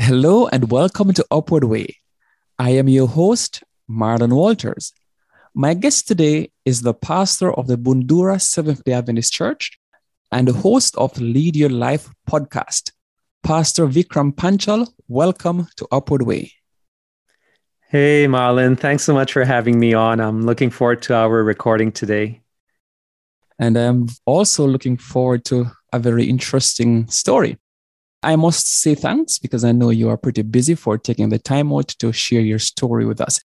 Hello and welcome to Upward Way. I am your host, Marlon Walters. My guest today is the pastor of the Bundura Seventh-day Adventist Church and the host of Lead Your Life podcast, Pastor Vikram Panchal. Welcome to Upward Way. Hey, Marlon. Thanks so much for having me on. I'm looking forward to our recording today. And I'm also looking forward to a very interesting story. I must say thanks because I know you are pretty busy for taking the time out to share your story with us.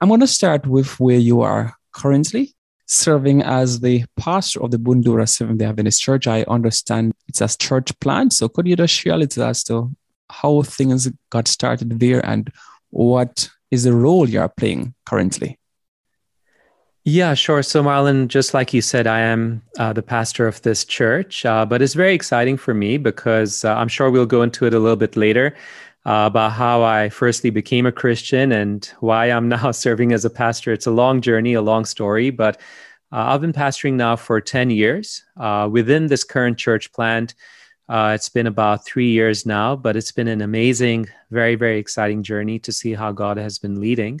I'm going to start with where you are currently serving as the pastor of the Bundura Seventh-day Adventist Church. I understand it's a church plant. So could you just share a little as to how things got started there and what is the role you are playing currently? Yeah, sure. So Marlon, just like you said, I am the pastor of this church, but it's very exciting for me because I'm sure we'll go into it a little bit later about how I firstly became a Christian and why I'm now serving as a pastor. It's a long journey, a long story, but I've been pastoring now for 10 years within this current church plant. It's been about 3 years now, but it's been an amazing, very, very exciting journey to see how God has been leading.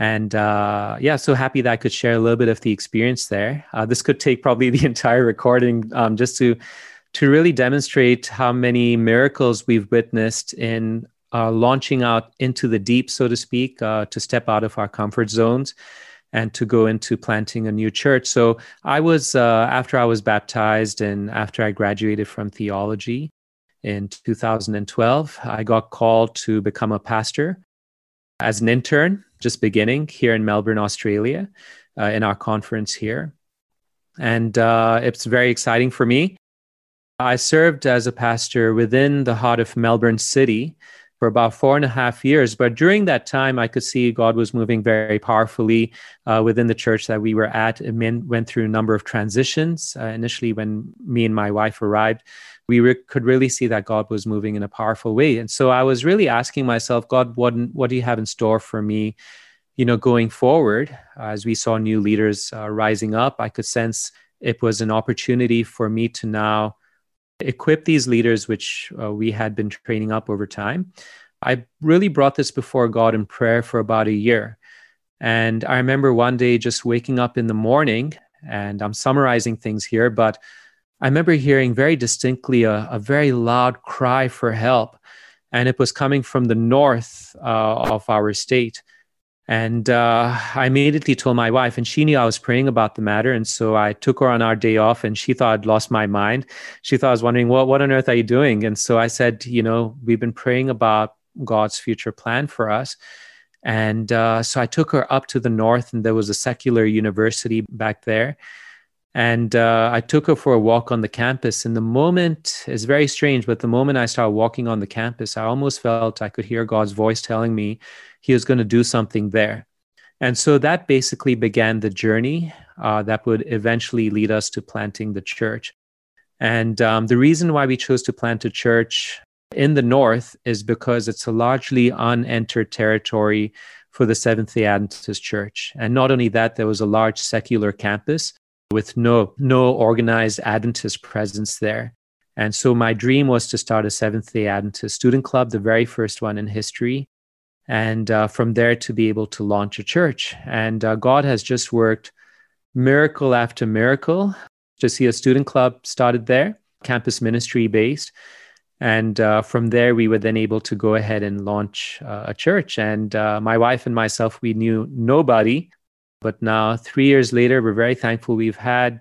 And yeah, so happy that I could share a little bit of the experience there. This could take probably the entire recording just to really demonstrate how many miracles we've witnessed in launching out into the deep, so to speak, to step out of our comfort zones and to go into planting a new church. So I was, after I was baptized and after I graduated from theology in 2012, I got called to become a pastor as an intern, just beginning here in Melbourne, Australia, in our conference here. And it's very exciting for me. I served as a pastor within the heart of Melbourne City for about 4.5 years. But during that time, I could see God was moving very powerfully within the church that we were at. It went through a number of transitions. Initially, when me and my wife arrived, we could really see that God was moving in a powerful way. And so I was really asking myself, God, what do you have in store for me, you know, going forward? As we saw new leaders rising up, I could sense it was an opportunity for me to now equip these leaders, which we had been training up over time. I really brought this before God in prayer for about a year. And I remember one day just waking up in the morning, and I'm summarizing things here, but I remember hearing very distinctly a very loud cry for help, and it was coming from the north of our state. And I immediately told my wife, and she knew I was praying about the matter. And so I took her on our day off, and she thought I'd lost my mind. She thought I was wondering, well, what on earth are you doing? And so I said, you know, we've been praying about God's future plan for us. And so I took her up to the north, and there was a secular university back there. And I took her for a walk on the campus. And the moment is very strange, but the moment I started walking on the campus, I almost felt I could hear God's voice telling me He was going to do something there. And so that basically began the journey that would eventually lead us to planting the church. And the reason why we chose to plant a church in the north is because it's a largely unentered territory for the Seventh-day Adventist Church. And not only that, there was a large secular campus with no organized Adventist presence there. And so my dream was to start a Seventh-day Adventist student club, the very first one in history. And from there to be able to launch a church. And God has just worked miracle after miracle to see a student club started there, campus ministry based. And from there, we were then able to go ahead and launch a church. And my wife and myself, we knew nobody. But now 3 years later, we're very thankful. We've had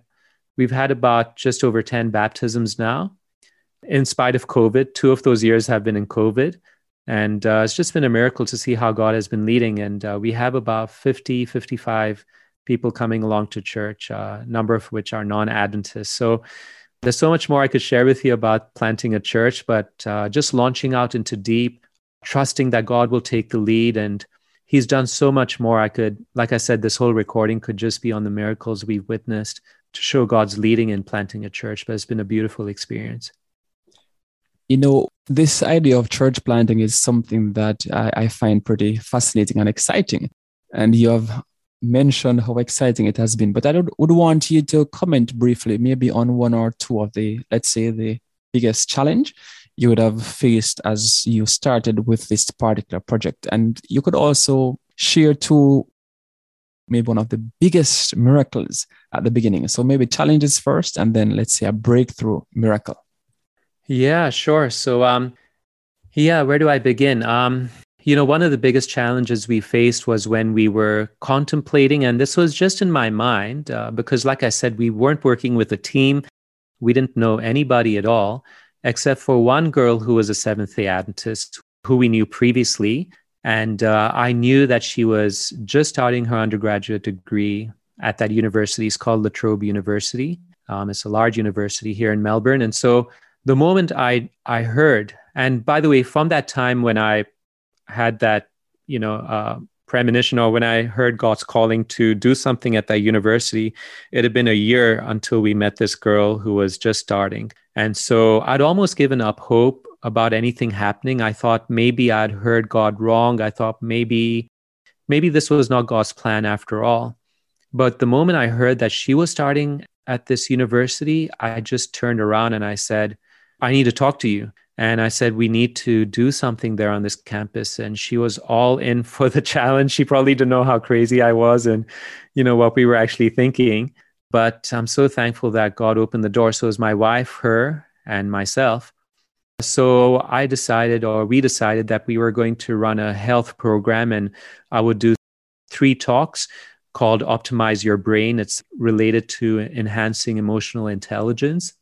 about just over 10 baptisms now. In spite of COVID, 2 of those years have been in COVID. And it's just been a miracle to see how God has been leading. And we have about 55 people coming along to church, a number of which are non-Adventists. So There's so much more I could share with you about planting a church, but just launching out into deep, trusting that God will take the lead. And He's done so much more. I could, like I said, this whole recording could just be on the miracles we've witnessed to show God's leading in planting a church, but it's been a beautiful experience. You know, this idea of church planting is something that I find pretty fascinating and exciting. And you have mentioned how exciting it has been, but I would want you to comment briefly, maybe on one or two of the, let's say, the biggest challenge you would have faced as you started with this particular project. And you could also share two, maybe one of the biggest miracles at the beginning. So maybe challenges first, and then let's say a breakthrough miracle. Yeah, sure. So, where do I begin? One of the biggest challenges we faced was when we were contemplating, and this was just in my mind, because like I said, we weren't working with a team. We didn't know anybody at all, except for one girl who was a Seventh-day Adventist who we knew previously. And I knew that she was just starting her undergraduate degree at that university. It's called La Trobe University. It's a large university here in Melbourne. And so the moment I heard, and by the way, from that time when I had that, premonition, or when I heard God's calling to do something at that university, it had been a year until we met this girl who was just starting. And so I'd almost given up hope about anything happening. I thought maybe I'd heard God wrong. I thought maybe this was not God's plan after all. But the moment I heard that she was starting at this university, I just turned around and I said, I need to talk to you. And I said, we need to do something there on this campus. And she was all in for the challenge. She probably didn't know how crazy I was and, what we were actually thinking. But I'm so thankful that God opened the door. So it was my wife, her, and myself. So we decided that we were going to run a health program, and I would do 3 talks called Optimize Your Brain. It's related to enhancing emotional intelligence.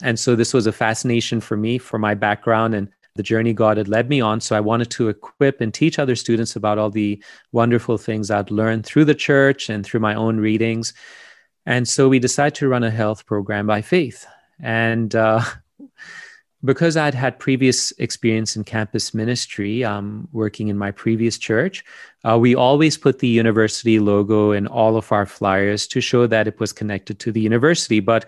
And so this was a fascination for me, for my background and the journey God had led me on. So I wanted to equip and teach other students about all the wonderful things I'd learned through the church and through my own readings. And so we decided to run a health program by faith. And because I'd had previous experience in campus ministry, working in my previous church, we always put the university logo in all of our flyers to show that it was connected to the university. But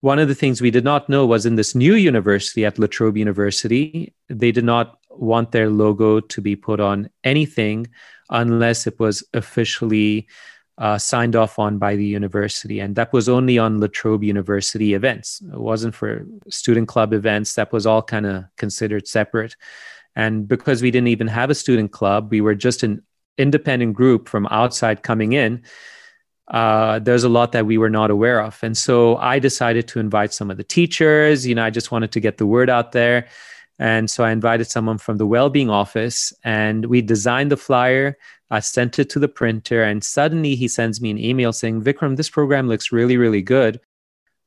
one of the things we did not know was in this new university at La Trobe University, they did not want their logo to be put on anything unless it was officially signed off on by the university. And that was only on La Trobe University events. It wasn't for student club events. That was all kind of considered separate. And because we didn't even have a student club, we were just an independent group from outside coming in. There's a lot that we were not aware of. And so I decided to invite some of the teachers. I just wanted to get the word out there. And so I invited someone from the well-being office, and we designed the flyer. I sent it to the printer, and suddenly he sends me an email saying, Vikram, this program looks really, really good.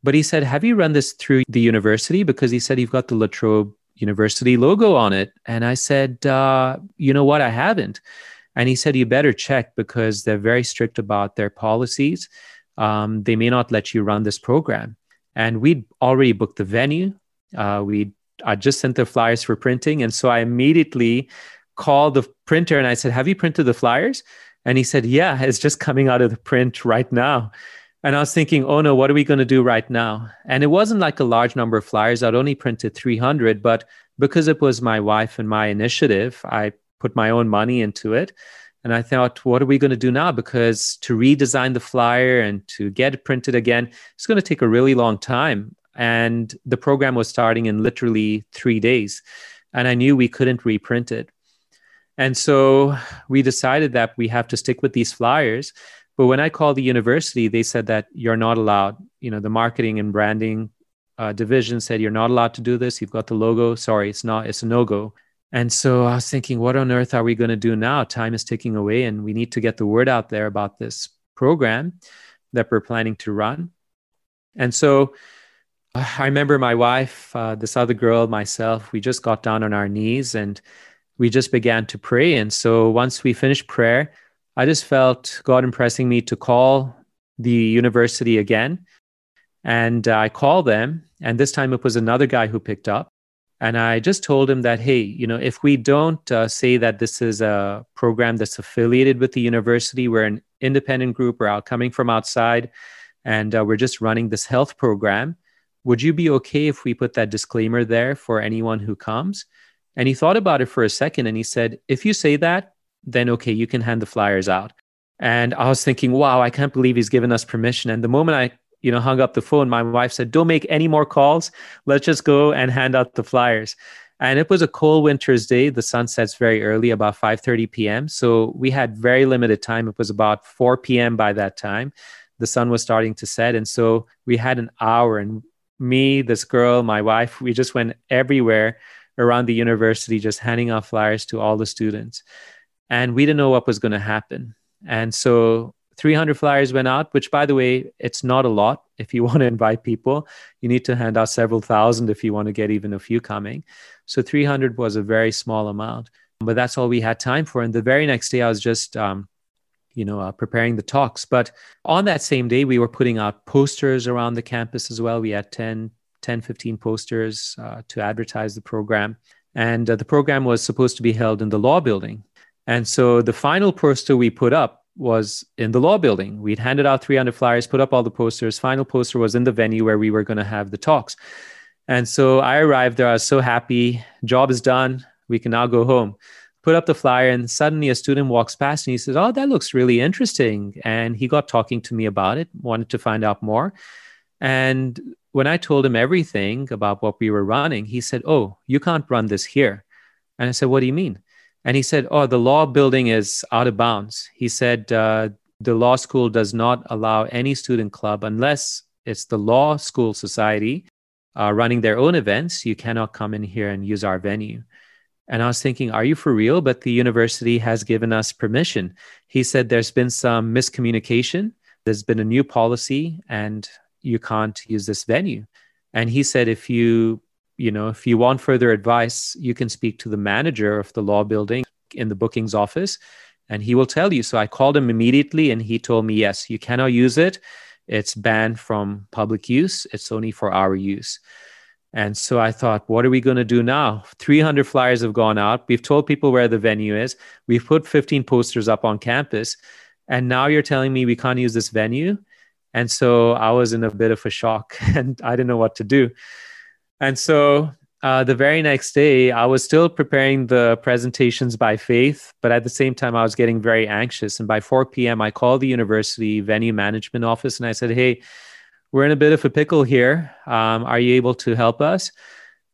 But he said, have you run this through the university? Because he said, you've got the La Trobe University logo on it. And I said, you know what? I haven't. And he said, you better check, because they're very strict about their policies. They may not let you run this program. And we'd already booked the venue. I just sent the flyers for printing. And so I immediately called the printer and I said, have you printed the flyers? And he said, yeah, it's just coming out of the print right now. And I was thinking, oh no, what are we going to do right now? And it wasn't like a large number of flyers. I'd only printed 300, but because it was my wife and my initiative, I put my own money into it. And I thought, what are we going to do now? Because to redesign the flyer and to get it printed again, it's going to take a really long time. And the program was starting in literally 3 days. And I knew we couldn't reprint it. And so we decided that we have to stick with these flyers. But when I called the university, they said that you're not allowed. The marketing and branding division said, you're not allowed to do this. You've got the logo. Sorry, it's a no-go. And so I was thinking, what on earth are we going to do now? Time is ticking away, and we need to get the word out there about this program that we're planning to run. And so I remember my wife, this other girl, myself, we just got down on our knees and we just began to pray. And so once we finished prayer, I just felt God impressing me to call the university again And I call them, and this time it was another guy who picked up. And I just told him that, hey, you know, if we don't say that this is a program that's affiliated with the university, we're an independent group, we're out coming from outside, and we're just running this health program, would you be okay if we put that disclaimer there for anyone who comes? And he thought about it for a second, and he said, if you say that, then okay, you can hand the flyers out. And I was thinking, wow, I can't believe he's given us permission. And the moment I hung up the phone, my wife said, don't make any more calls. Let's just go and hand out the flyers. And it was a cold winter's day. The sun sets very early, about 5:30 p.m. So we had very limited time. It was about 4 p.m. by that time. The sun was starting to set. And so we had an hour, and me, this girl, my wife, we just went everywhere around the university, just handing out flyers to all the students. And we didn't know what was going to happen. And so 300 flyers went out, which, by the way, it's not a lot. If you want to invite people, you need to hand out several thousand if you want to get even a few coming. So 300 was a very small amount, but that's all we had time for. And the very next day, I was just, preparing the talks. But on that same day, we were putting out posters around the campus as well. We had 10, 15 posters to advertise the program. And the program was supposed to be held in the law building. And so the final poster we put up was in the law building. We'd handed out 300 flyers, put up all the posters. Final poster was in the venue where we were going to have the talks. And so I arrived there. I was so happy. Job is done. We can now go home. Put up the flyer, and suddenly a student walks past and he says, oh, that looks really interesting. And he got talking to me about it, wanted to find out more. And when I told him everything about what we were running, he said, oh, you can't run this here. And I said, what do you mean? And he said, oh, the law building is out of bounds. He said, the law school does not allow any student club unless it's the law school society running their own events. You cannot come in here and use our venue. And I was thinking, are you for real? But the university has given us permission. He said, there's been some miscommunication. There's been a new policy and you can't use this venue. And he said, if you want further advice, you can speak to the manager of the law building in the bookings office, and he will tell you. So I called him immediately, and he told me, yes, you cannot use it. It's banned from public use. It's only for our use. And so I thought, what are we going to do now? 300 flyers have gone out. We've told people where the venue is. We've put 15 posters up on campus. And now you're telling me we can't use this venue? And so I was in a bit of a shock, and I didn't know what to do. And so the very next day, I was still preparing the presentations by faith, but at the same time, I was getting very anxious. And by 4 p.m., I called the university venue management office and I said, hey, we're in a bit of a pickle here. Are you able to help us?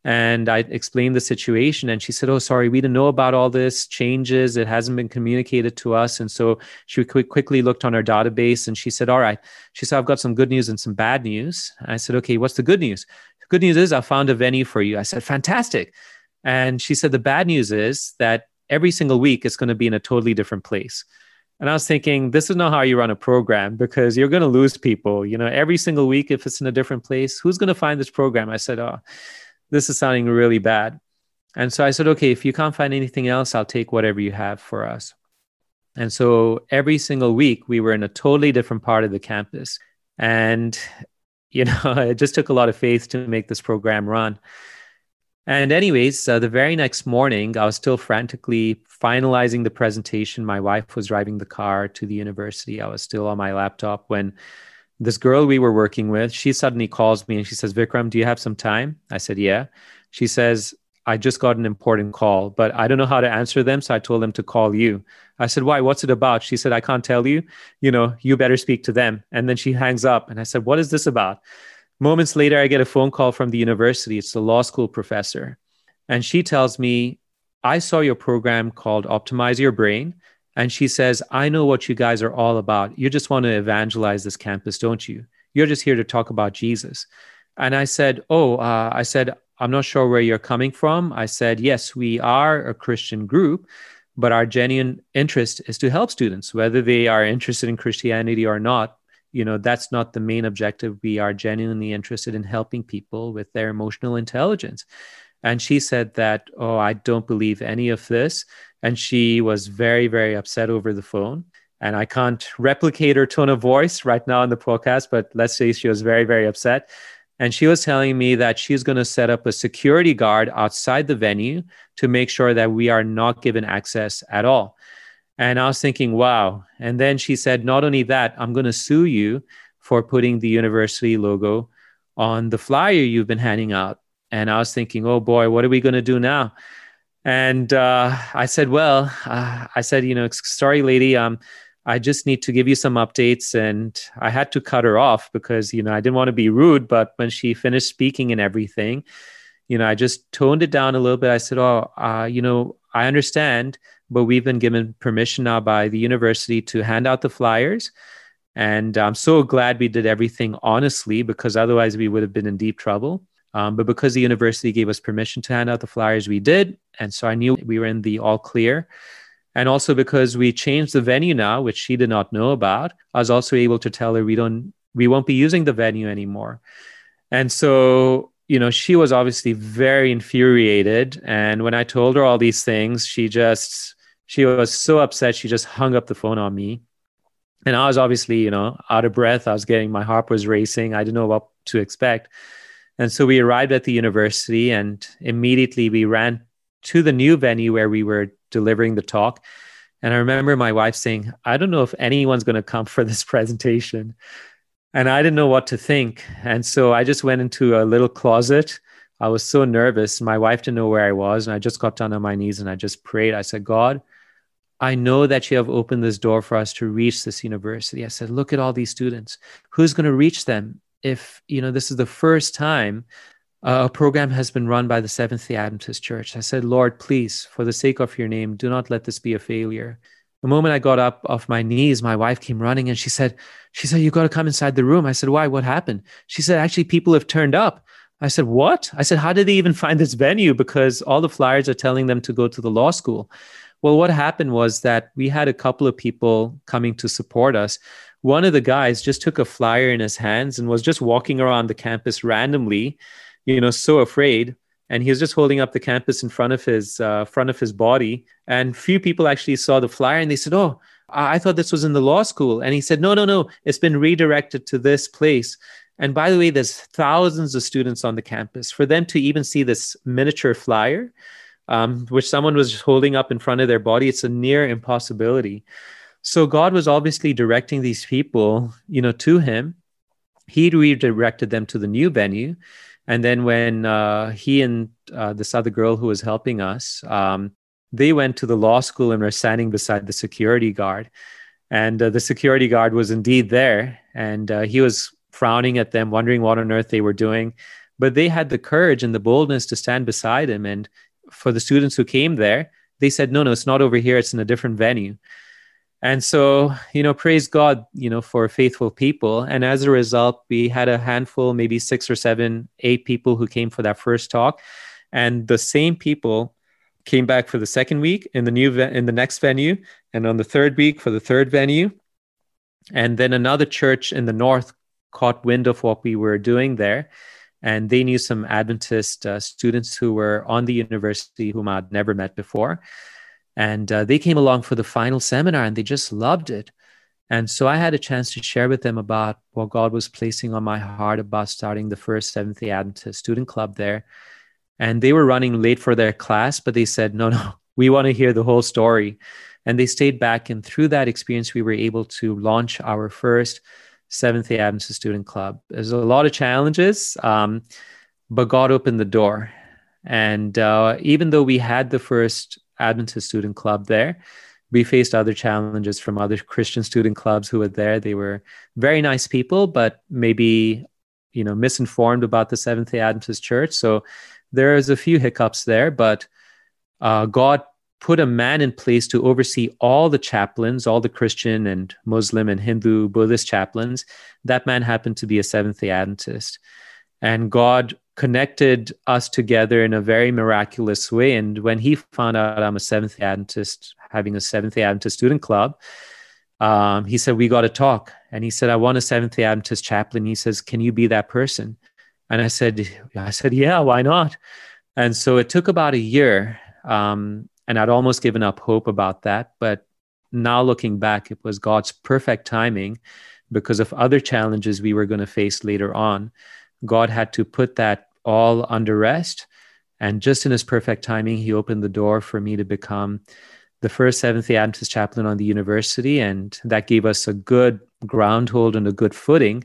And I explained the situation, and she said, oh, sorry, we didn't know about all this changes. It hasn't been communicated to us. And so she quickly looked on her database and she said, all right. She said, I've got some good news and some bad news. I said, okay, what's the good news? Good news is I found a venue for you. I said, fantastic. And she said, the bad news is that every single week it's going to be in a totally different place. And I was thinking, this is not how you run a program, because you're going to lose people. Every single week, if it's in a different place, who's going to find this program? I said, oh, this is sounding really bad. And so I said, okay, if you can't find anything else, I'll take whatever you have for us. And so every single week we were in a totally different part of the campus. And it just took a lot of faith to make this program run. And anyways, the very next morning, I was still frantically finalizing the presentation. My wife was driving the car to the university. I was still on my laptop when this girl we were working with, she suddenly calls me and she says, Vikram, do you have some time? I said, yeah. She says, I just got an important call, but I don't know how to answer them. So I told them to call you. I said, why? What's it about? She said, I can't tell you, you better speak to them. And then she hangs up. And I said, what is this about? Moments later, I get a phone call from the university. It's the law school professor. And she tells me, I saw your program called Optimize Your Brain. And she says, I know what you guys are all about. You just want to evangelize this campus, don't you? You're just here to talk about Jesus. And I said, I'm not sure where you're coming from. I said, yes, we are a Christian group, but our genuine interest is to help students, whether they are interested in Christianity or not. That's not the main objective. We are genuinely interested in helping people with their emotional intelligence. And she said that, oh, I don't believe any of this. And she was very, very upset over the phone. and I can't replicate her tone of voice right now on the podcast, but let's say she was very, very upset. And she was telling me that she's going to set up a security guard outside the venue to make sure that we are not given access at all. And I was thinking, wow. And then she said, not only that, I'm going to sue you for putting the university logo on the flyer you've been handing out. And I was thinking, oh boy, what are we going to do now? And I said, you know, sorry, lady, I just need to give you some updates. And I had to cut her off because, you know, I didn't want to be rude. But when she finished speaking and everything, you know, I just toned it down a little bit. I said, you know, I understand, but we've been given permission now by the university to hand out the flyers. And I'm so glad we did everything honestly, because otherwise we would have been in deep trouble. But because the university gave us permission to hand out the flyers, we did. And so I knew we were in the all clear. And also because we changed the venue now, which she did not know about, I was also able to tell her we won't be using the venue anymore. And so, you know, she was obviously very infuriated. And when I told her all these things, she was so upset. She just hung up the phone on me. And I was obviously, you know, out of breath. My heart was racing. I didn't know what to expect. And so we arrived at the university and immediately we ran to the new venue where we were delivering the talk. And I remember my wife saying, I don't know if anyone's going to come for this presentation. And I didn't know what to think. And so I just went into a little closet. I was so nervous. My wife didn't know where I was. And I just got down on my knees and I just prayed. I said, God, I know that you have opened this door for us to reach this university. I said, look at all these students. Who's going to reach them if, you know, this is the first time a program has been run by the Seventh-day Adventist Church? I said, Lord, please, for the sake of your name, do not let this be a failure. The moment I got up off my knees, my wife came running and she said, you got to come inside the room. I said, why? What happened? She said, actually, people have turned up. I said, what? I said, how did they even find this venue? Because all the flyers are telling them to go to the law school. Well, what happened was that we had a couple of people coming to support us. One of the guys just took a flyer in his hands and was just walking around the campus randomly, you know, so afraid. And he was just holding up the campus in front of his body. And few people actually saw the flyer and they said, oh, I thought this was in the law school. And he said, no, it's been redirected to this place. And by the way, there's thousands of students on the campus. For them to even see this miniature flyer, which someone was just holding up in front of their body, it's a near impossibility. So God was obviously directing these people, you know, to him. He redirected them to the new venue. And then when he and this other girl who was helping us, they went to the law school and were standing beside the security guard. And the security guard was indeed there. And he was frowning at them, wondering what on earth they were doing. But they had the courage and the boldness to stand beside him. And for the students who came there, they said, no, it's not over here. It's in a different venue. And so, you know, praise God, you know, for faithful people. And as a result, we had a handful, maybe 6 or 7, 8 people who came for that first talk. And the same people came back for the second week in the next venue, and on the third week for the third venue. And then another church in the north caught wind of what we were doing there. And they knew some Adventist students who were on the university whom I'd never met before. And they came along for the final seminar and they just loved it. And so I had a chance to share with them about what God was placing on my heart about starting the first Seventh-day Adventist student club there. And they were running late for their class, but they said, no, we want to hear the whole story. And they stayed back. And through that experience, we were able to launch our first Seventh-day Adventist student club. There's a lot of challenges, but God opened the door. And even though we had the first Adventist student club there, we faced other challenges from other Christian student clubs who were there. They were very nice people, but maybe, you know, misinformed about the Seventh-day Adventist Church. So there's a few hiccups there, but God put a man in place to oversee all the chaplains, all the Christian and Muslim and Hindu, Buddhist chaplains. That man happened to be a Seventh-day Adventist. And God connected us together in a very miraculous way. And when he found out I'm a Seventh-day Adventist, having a Seventh-day Adventist student club, he said, we got to talk. And he said, I want a Seventh-day Adventist chaplain. He says, can you be that person? And I said, yeah, why not? And so it took about a year. And I'd almost given up hope about that. But now looking back, it was God's perfect timing because of other challenges we were going to face later on. God had to put that all under rest. And just in his perfect timing, he opened the door for me to become the first Seventh-day Adventist chaplain on the university. And that gave us a good ground hold and a good footing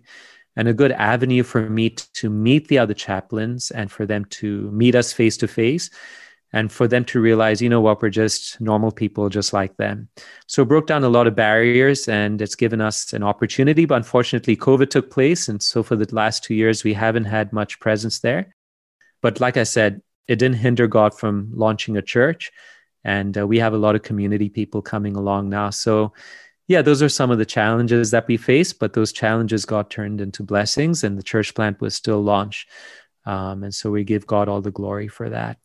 and a good avenue for me to meet the other chaplains and for them to meet us face to face and for them to realize, you know what, we're just normal people just like them. So it broke down a lot of barriers and it's given us an opportunity. But unfortunately, COVID took place. And so for the last 2 years, we haven't had much presence there. But like I said, it didn't hinder God from launching a church. And we have a lot of community people coming along now. So yeah, those are some of the challenges that we face, but those challenges got turned into blessings and the church plant was still launched. And so we give God all the glory for that.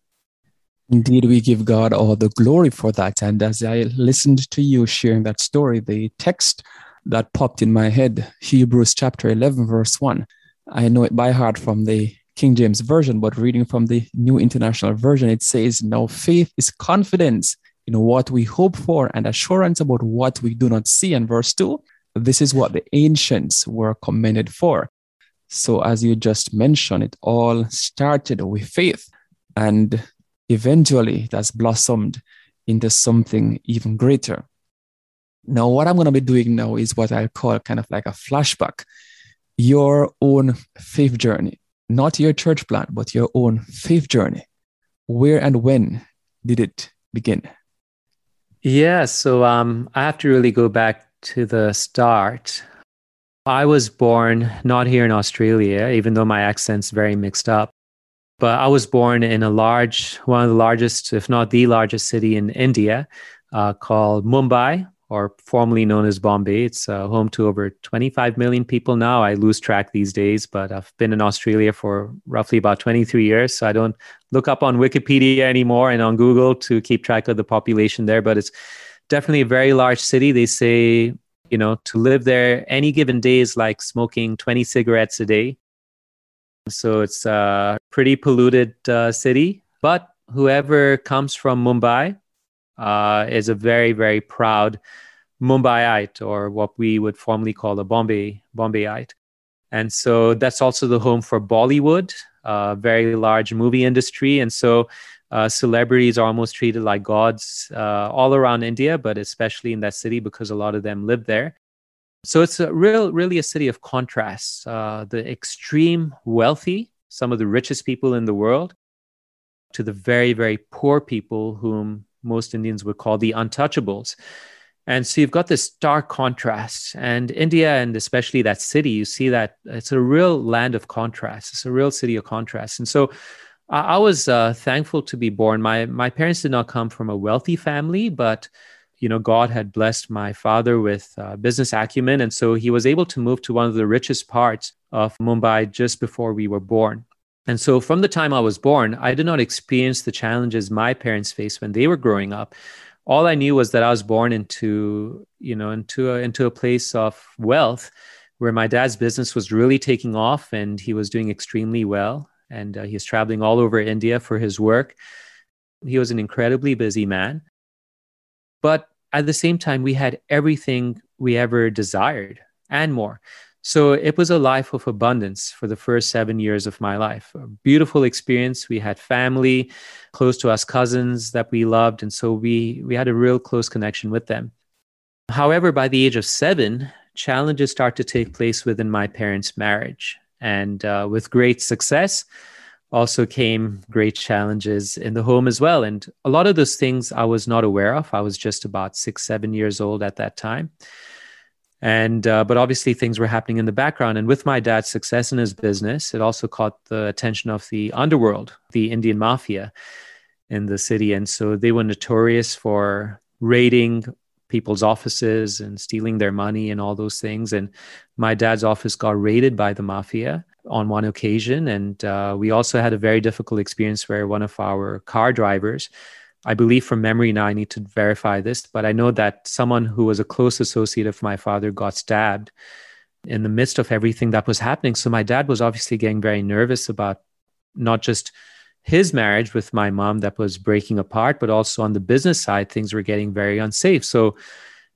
Indeed, we give God all the glory for that. And as I listened to you sharing that story, the text that popped in my head, Hebrews chapter 11, verse 1. I know it by heart from the King James Version, but reading from the New International Version, it says, "Now faith is confidence in what we hope for and assurance about what we do not see." And verse 2, this is what the ancients were commended for. So as you just mentioned, it all started with faith and eventually it has blossomed into something even greater. Now, what I'm going to be doing now is what I call kind of like a flashback, your own faith journey. Not your church plan, but your own faith journey. Where and when did it begin? Yeah, so I have to really go back to the start. I was born not here in Australia, even though my accent's very mixed up. But I was born in one of the largest, if not the largest city in India called Mumbai, or formerly known as Bombay. It's home to over 25 million people now. I lose track these days, but I've been in Australia for roughly about 23 years. So I don't look up on Wikipedia anymore and on Google to keep track of the population there, but it's definitely a very large city. They say, you know, to live there any given day is like smoking 20 cigarettes a day. So it's a pretty polluted city, but whoever comes from Mumbai is a very, very proud Mumbaiite, or what we would formerly call a Bombayite. And so that's also the home for Bollywood, a very large movie industry. And so celebrities are almost treated like gods all around India, but especially in that city because a lot of them live there. So it's really a city of contrasts, the extreme wealthy, some of the richest people in the world, to the very, very poor people whom most Indians would call the untouchables. And so you've got this stark contrast. And India, and especially that city, you see that it's a real land of contrast. It's a real city of contrast. And so I was thankful to be born. My parents did not come from a wealthy family, but you know, God had blessed my father with business acumen. And so he was able to move to one of the richest parts of Mumbai just before we were born. And so from the time I was born, I did not experience the challenges my parents faced when they were growing up. All I knew was that I was born into a place of wealth where my dad's business was really taking off and he was doing extremely well. And he was traveling all over India for his work. He was an incredibly busy man. But at the same time, we had everything we ever desired and more. So it was a life of abundance for the first 7 years of my life. A beautiful experience. We had family, close to us cousins that we loved. And so we had a real close connection with them. However, by the age of 7, challenges start to take place within my parents' marriage. And with great success also came great challenges in the home as well. And a lot of those things I was not aware of. I was just about 6-7 years old at that time. And but obviously things were happening in the background. And with my dad's success in his business, it also caught the attention of the underworld, the Indian mafia in the city. And so they were notorious for raiding people's offices and stealing their money and all those things. And my dad's office got raided by the mafia on one occasion. And we also had a very difficult experience where one of our car drivers, I believe from memory now, I need to verify this, but I know that someone who was a close associate of my father got stabbed in the midst of everything that was happening. So my dad was obviously getting very nervous about not just his marriage with my mom that was breaking apart, but also on the business side, things were getting very unsafe. So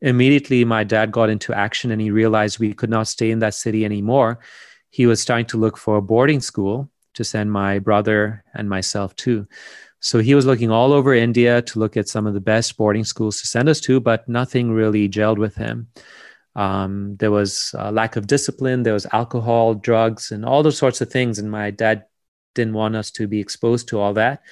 Immediately, my dad got into action and he realized we could not stay in that city anymore. He was starting to look for a boarding school to send my brother and myself to. So he was looking all over India to look at some of the best boarding schools to send us to, but nothing really gelled with him. There was a lack of discipline. There was alcohol, drugs, and all those sorts of things. And my dad didn't want us to be exposed to all that.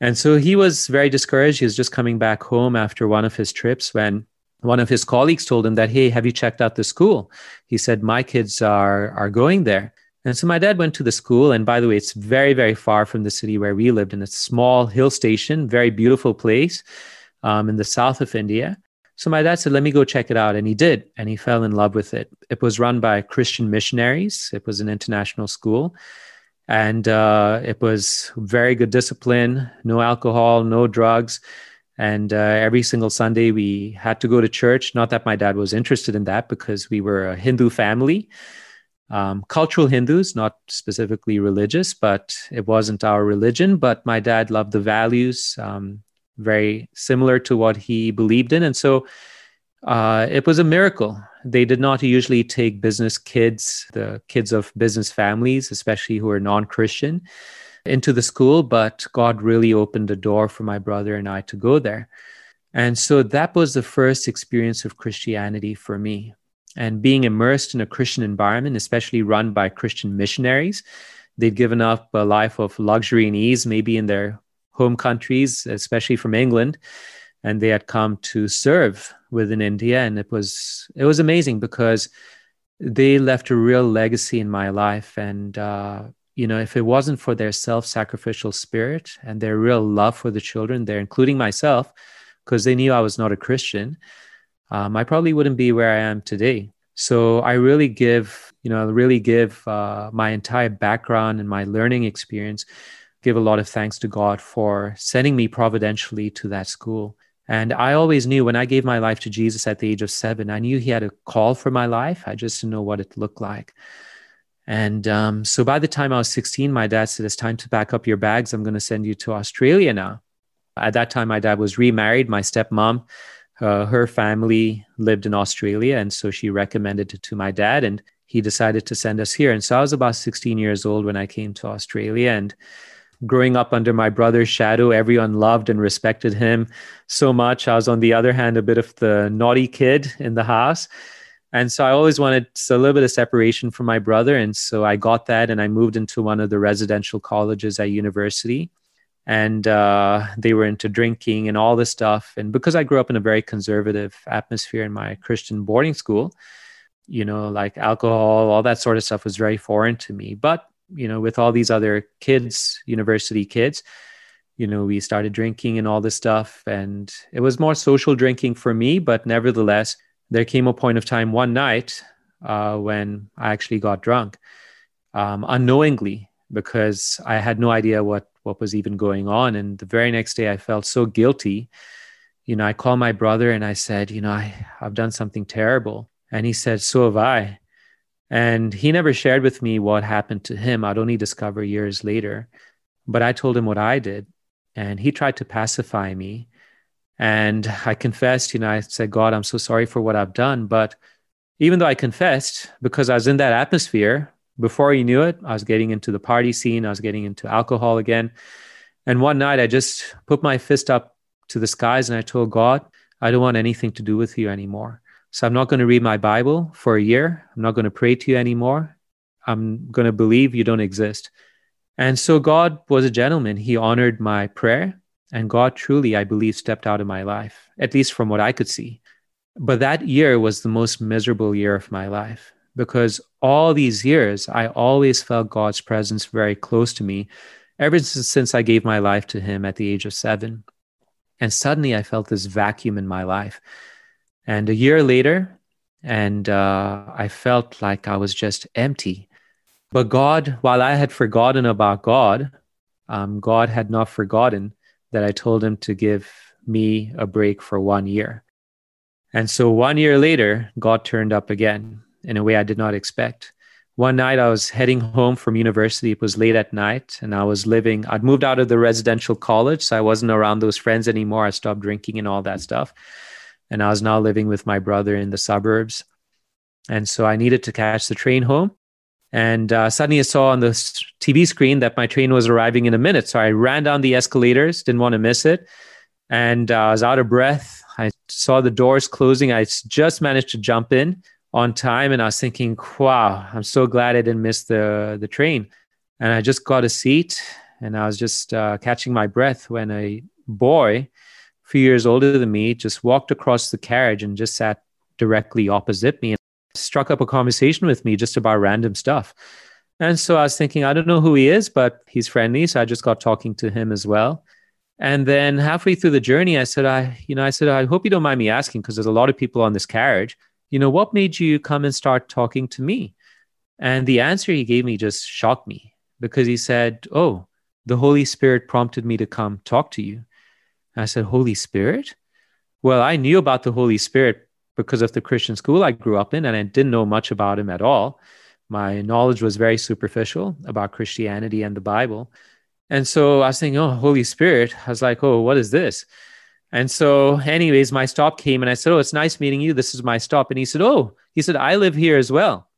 And so he was very discouraged. He was just coming back home after one of his trips when one of his colleagues told him that, hey, have you checked out the school? He said, my kids are going there. And so my dad went to the school. And by the way, it's very, very far from the city where we lived, in a small hill station, very beautiful place in the south of India. So my dad said, let me go check it out. And he did. And he fell in love with it. It was run by Christian missionaries. It was an international school. And it was very good discipline, no alcohol, no drugs. And every single Sunday, we had to go to church. Not that my dad was interested in that, because we were a Hindu family, cultural Hindus, not specifically religious, but it wasn't our religion. But my dad loved the values, very similar to what he believed in. And so it was a miracle. They did not usually take business kids, the kids of business families, especially who are non-Christian, into the school, but God really opened the door for my brother and I to go there. And so that was the first experience of Christianity for me. And being immersed in a Christian environment, especially run by Christian missionaries, they'd given up a life of luxury and ease, maybe in their home countries, especially from England, and they had come to serve within India. And it was amazing, because they left a real legacy in my life. And if it wasn't for their self-sacrificial spirit and their real love for the children there, including myself, because they knew I was not a Christian, I probably wouldn't be where I am today. So I really give my entire background and my learning experience, give a lot of thanks to God for sending me providentially to that school. And I always knew when I gave my life to Jesus at the age of 7, I knew he had a call for my life. I just didn't know what it looked like. And so by the time I was 16, my dad said, it's time to pack up your bags. I'm going to send you to Australia now. At that time, my dad was remarried. My stepmom, her family lived in Australia. And so she recommended it to my dad, and he decided to send us here. And so I was about 16 years old when I came to Australia. And growing up under my brother's shadow, everyone loved and respected him so much. I was, on the other hand, a bit of the naughty kid in the house. And so I always wanted a little bit of separation from my brother. And so I got that, and I moved into one of the residential colleges at university. And they were into drinking and all this stuff. And because I grew up in a very conservative atmosphere in my Christian boarding school, like alcohol, all that sort of stuff was very foreign to me. But, with all these other kids, university kids, we started drinking and all this stuff. And it was more social drinking for me, but nevertheless, there came a point of time one night when I actually got drunk unknowingly, because I had no idea what was even going on. And the very next day I felt so guilty. I called my brother and I said, I've done something terrible. And he said, so have I. And he never shared with me what happened to him. I'd only discover years later. But I told him what I did. And he tried to pacify me. And I confessed, I said, God, I'm so sorry for what I've done. But even though I confessed, because I was in that atmosphere, before you knew it, I was getting into the party scene. I was getting into alcohol again. And one night I just put my fist up to the skies and I told God, I don't want anything to do with you anymore. So I'm not going to read my Bible for a year. I'm not going to pray to you anymore. I'm going to believe you don't exist. And so God was a gentleman. He honored my prayer. And God truly, I believe, stepped out of my life, at least from what I could see. But that year was the most miserable year of my life, because all these years, I always felt God's presence very close to me, ever since I gave my life to him at the age of 7. And suddenly I felt this vacuum in my life. And a year later, and I felt like I was just empty. But God, while I had forgotten about God, God had not forgotten that I told him to give me a break for 1 year. And so 1 year later, God turned up again in a way I did not expect. One night I was heading home from university. It was late at night, and I'd moved out of the residential college, so I wasn't around those friends anymore. I stopped drinking and all that stuff. and I was now living with my brother in the suburbs. And so I needed to catch the train home. And suddenly I saw on the TV screen that my train was arriving in a minute. So I ran down the escalators, didn't want to miss it. And I was out of breath. I saw the doors closing. I just managed to jump in on time. And I was thinking, wow, I'm so glad I didn't miss the train. And I just got a seat and I was just catching my breath when a boy, a few years older than me, just walked across the carriage and just sat directly opposite me. Struck up a conversation with me just about random stuff. And so I was thinking, I don't know who he is, but he's friendly. So I just got talking to him as well. And then halfway through the journey, I said, I hope you don't mind me asking, because there's a lot of people on this carriage, what made you come and start talking to me? And the answer he gave me just shocked me, because he said, oh, the Holy Spirit prompted me to come talk to you. And I said, Holy Spirit? Well, I knew about the Holy Spirit because of the Christian school I grew up in, and I didn't know much about him at all. My knowledge was very superficial about Christianity and the Bible. And so I was thinking, oh, Holy Spirit. I was like, oh, what is this? And so anyways, my stop came and I said, oh, it's nice meeting you. This is my stop. And he said, oh, I live here as well.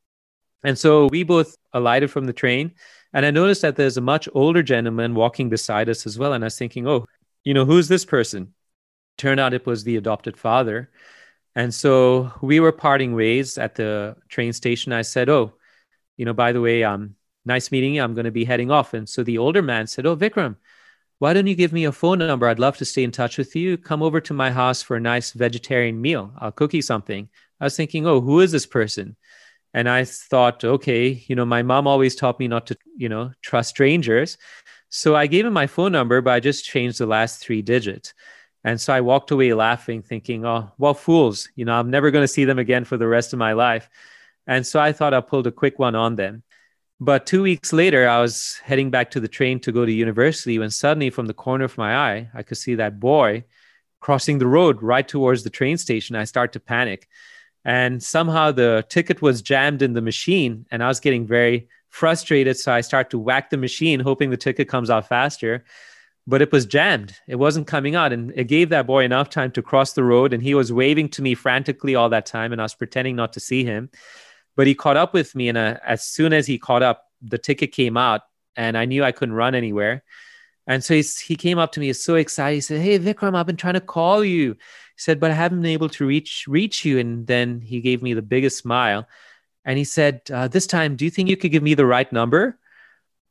And so we both alighted from the train. And I noticed that there's a much older gentleman walking beside us as well. And I was thinking, oh, who's this person? Turned out it was the adopted father. And so we were parting ways at the train station. I said, oh, by the way, nice meeting you. I'm going to be heading off. And so the older man said, oh, Vikram, why don't you give me your phone number? I'd love to stay in touch with you. Come over to my house for a nice vegetarian meal. I'll cook you something. I was thinking, oh, who is this person? And I thought, okay, my mom always taught me not to, trust strangers. So I gave him my phone number, but I just changed the last 3 digits. And so I walked away laughing, thinking, oh, well, fools, I'm never going to see them again for the rest of my life. And so I thought I pulled a quick one on them. But 2 weeks later, I was heading back to the train to go to university when suddenly from the corner of my eye, I could see that boy crossing the road right towards the train station. I start to panic. And somehow the ticket was jammed in the machine and I was getting very frustrated. So I start to whack the machine, hoping the ticket comes out faster. But it was jammed. It wasn't coming out. And it gave that boy enough time to cross the road. And he was waving to me frantically all that time. And I was pretending not to see him. But he caught up with me. And as soon as he caught up, the ticket came out. And I knew I couldn't run anywhere. And so he came up to me. He's so excited. He said, hey, Vikram, I've been trying to call you. He said, but I haven't been able to reach you. And then he gave me the biggest smile. And he said, this time, do you think you could give me the right number?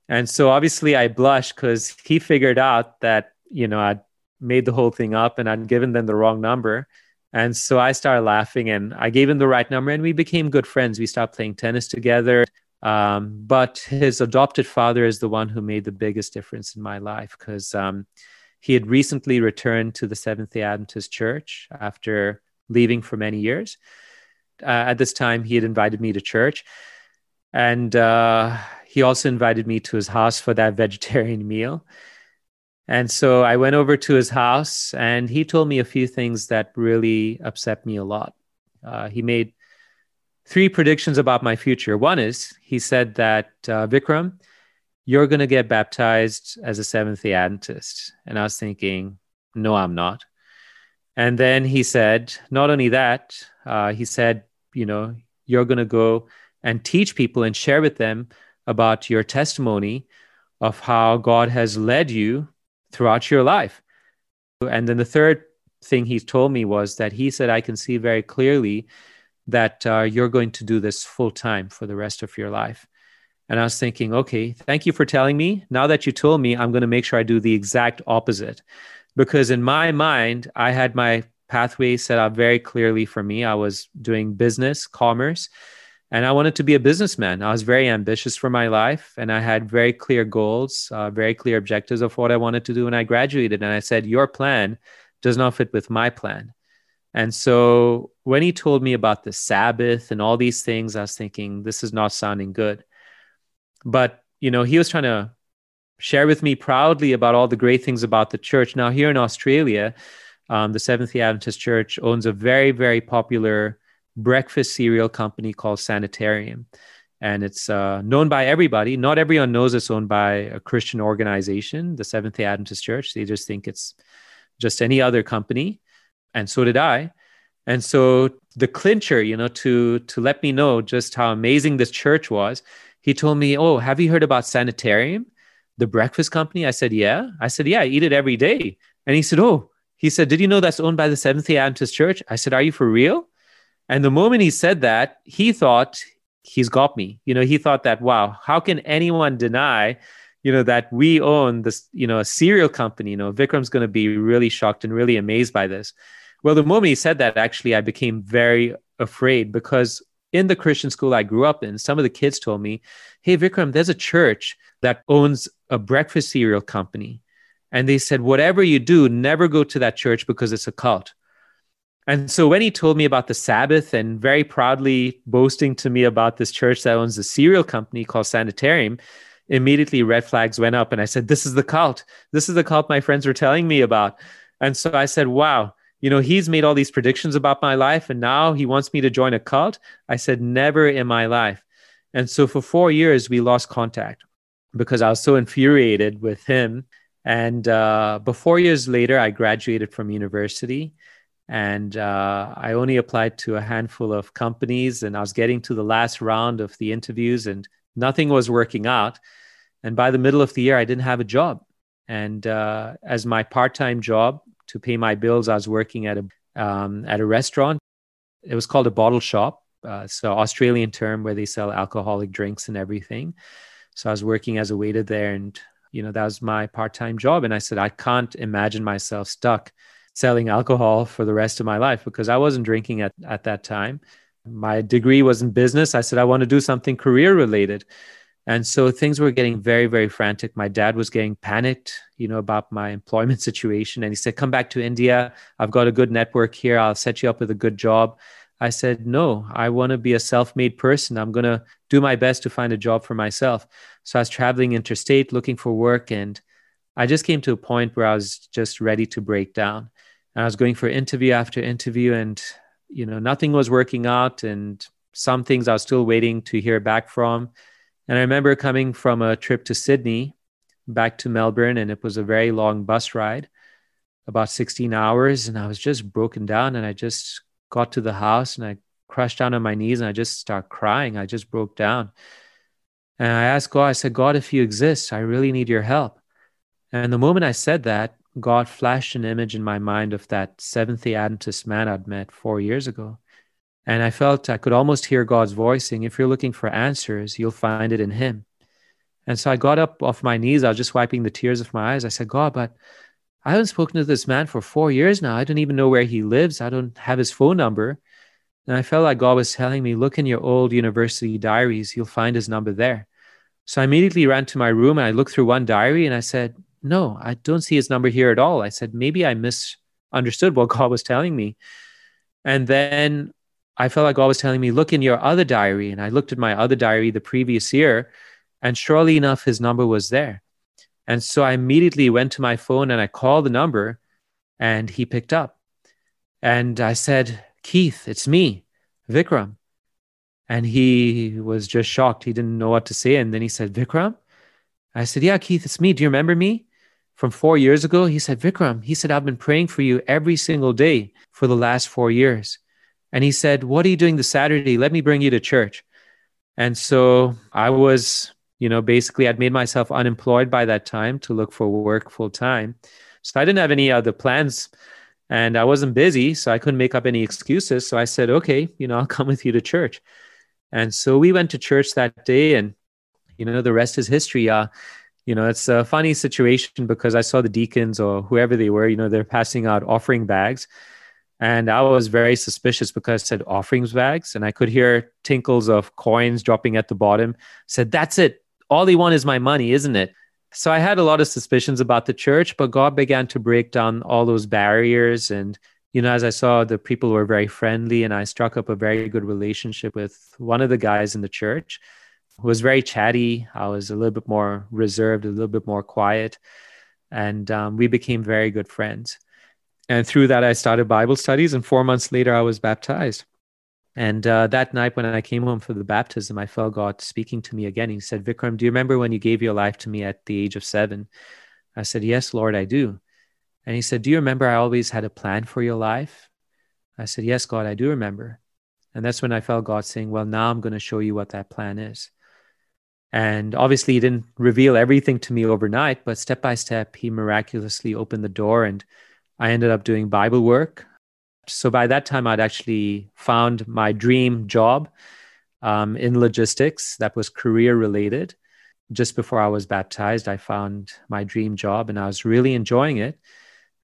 And so obviously I blushed because he figured out that, I'd made the whole thing up and I'd given them the wrong number. And so I started laughing and I gave him the right number and we became good friends. We started playing tennis together. But his adopted father is the one who made the biggest difference in my life because he had recently returned to the Seventh-day Adventist Church after leaving for many years. At this time, he had invited me to church. And he also invited me to his house for that vegetarian meal. And so I went over to his house and he told me a few things that really upset me a lot. He made 3 predictions about my future. One is he said that, Vikram, you're going to get baptized as a Seventh-day Adventist. And I was thinking, no, I'm not. And then he said, not only that, he said, you're going to go and teach people and share with them about your testimony of how God has led you throughout your life. And then the third thing he told me was that he said, I can see very clearly that you're going to do this full time for the rest of your life. And I was thinking, okay, thank you for telling me. Now that you told me, I'm going to make sure I do the exact opposite. Because in my mind, I had my pathway set up very clearly for me. I was doing business, commerce, and I wanted to be a businessman. I was very ambitious for my life. And I had very clear goals, very clear objectives of what I wanted to do when I graduated. And I said, your plan does not fit with my plan. And so when he told me about the Sabbath and all these things, I was thinking, this is not sounding good. But, he was trying to share with me proudly about all the great things about the church. Now, here in Australia, the Seventh-day Adventist Church owns a very, very popular breakfast cereal company called Sanitarium. And it's known by everybody. Not everyone knows it's owned by a Christian organization, the Seventh-day Adventist Church. They just think it's just any other company. And so did I. And so the clincher, you know, to let me know just how amazing this church was, he told me, "Oh, have you heard about Sanitarium, the breakfast company?" I said, "Yeah." I said, "Yeah, I eat it every day." And he said, "Oh," he said, "did you know that's owned by the Seventh-day Adventist Church?" I said, "Are you for real?" And the moment he said that, he thought he's got me. You know, he thought that, wow, how can anyone deny, you know, that we own this, you know, a cereal company? You know, Vikram's going to be really shocked and really amazed by this. Well, the moment he said that, actually, I became very afraid, because in the Christian school I grew up in, some of the kids told me, "Hey, Vikram, there's a church that owns a breakfast cereal company." And they said, "Whatever you do, never go to that church because it's a cult." And so when he told me about the Sabbath and very proudly boasting to me about this church that owns a cereal company called Sanitarium, immediately red flags went up. And I said, "This is the cult. This is the cult my friends were telling me about." And so I said, "Wow, you know, he's made all these predictions about my life, and now he wants me to join a cult." I said, "Never in my life." And so for 4 years, we lost contact because I was so infuriated with him. And but 4 years later, I graduated from university. And I only applied to a handful of companies, and I was getting to the last round of the interviews, and nothing was working out. And by the middle of the year, I didn't have a job. And as my part-time job to pay my bills, I was working at a restaurant. It was called a bottle shop. So Australian term where they sell alcoholic drinks and everything. So I was working as a waiter there, and you know, that was my part-time job. And I said, I can't imagine myself stuck selling alcohol for the rest of my life, because I wasn't drinking at that time. My degree was in business. I said, I want to do something career related. And so things were getting very, very frantic. My dad was getting panicked, you know, about my employment situation. And he said, "Come back to India. I've got a good network here. I'll set you up with a good job." I said, "No, I want to be a self-made person. I'm going to do my best to find a job for myself." So I was traveling interstate looking for work. And I just came to a point where I was just ready to break down. And I was going for interview after interview, and, you know, nothing was working out. And some things I was still waiting to hear back from. And I remember coming from a trip to Sydney back to Melbourne, and it was a very long bus ride, about 16 hours. And I was just broken down, and I just got to the house and I crashed down on my knees and I just started crying. I just broke down. And I asked God, I said, "God, if you exist, I really need your help." And the moment I said that, God flashed an image in my mind of that Seventh-day Adventist man I'd met 4 years ago. And I felt I could almost hear God's voice saying, "If you're looking for answers, you'll find it in him." And so I got up off my knees. I was just wiping the tears of my eyes. I said, "God, but I haven't spoken to this man for 4 years now. I don't even know where he lives. I don't have his phone number." And I felt like God was telling me, "Look in your old university diaries. You'll find his number there." So I immediately ran to my room and I looked through one diary and I said, "No, I don't see his number here at all." I said, maybe I misunderstood what God was telling me. And then I felt like God was telling me, "Look in your other diary." And I looked at my other diary the previous year, and surely enough, his number was there. And so I immediately went to my phone and I called the number, and he picked up. And I said, "Keith, it's me, Vikram." And he was just shocked. He didn't know what to say. And then he said, "Vikram?" I said, "Yeah, Keith, it's me. Do you remember me from 4 years ago?" He said, "Vikram," he said, "I've been praying for you every single day for the last 4 years." And he said, "What are you doing this Saturday? Let me bring you to church." And so I was, you know, basically I'd made myself unemployed by that time to look for work full time. So I didn't have any other plans and I wasn't busy, so I couldn't make up any excuses. So I said, "Okay, you know, I'll come with you to church." And so we went to church that day, and, you know, the rest is history. You know, it's a funny situation because I saw the deacons or whoever they were, you know, they're passing out offering bags. And I was very suspicious because I said offerings bags, and I could hear tinkles of coins dropping at the bottom. I said, "That's it. All they want is my money, isn't it?" So I had a lot of suspicions about the church, but God began to break down all those barriers. And, you know, as I saw, the people were very friendly, and I struck up a very good relationship with one of the guys in the church. Was very chatty. I was a little bit more reserved, a little bit more quiet. And we became very good friends. And through that, I started Bible studies. And 4 months later, I was baptized. And that night when I came home for the baptism, I felt God speaking to me again. He said, "Vikram, do you remember when you gave your life to me at the age of 7? I said, "Yes, Lord, I do." And he said, "Do you remember I always had a plan for your life? I said, yes, God, I do remember. And that's when I felt God saying, well, now I'm going to show you what that plan is. And obviously he didn't reveal everything to me overnight, but step by step, he miraculously opened the door and I ended up doing Bible work. So by that time, I'd actually found my dream job in logistics that was career related. Just before I was baptized, I found my dream job and I was really enjoying it.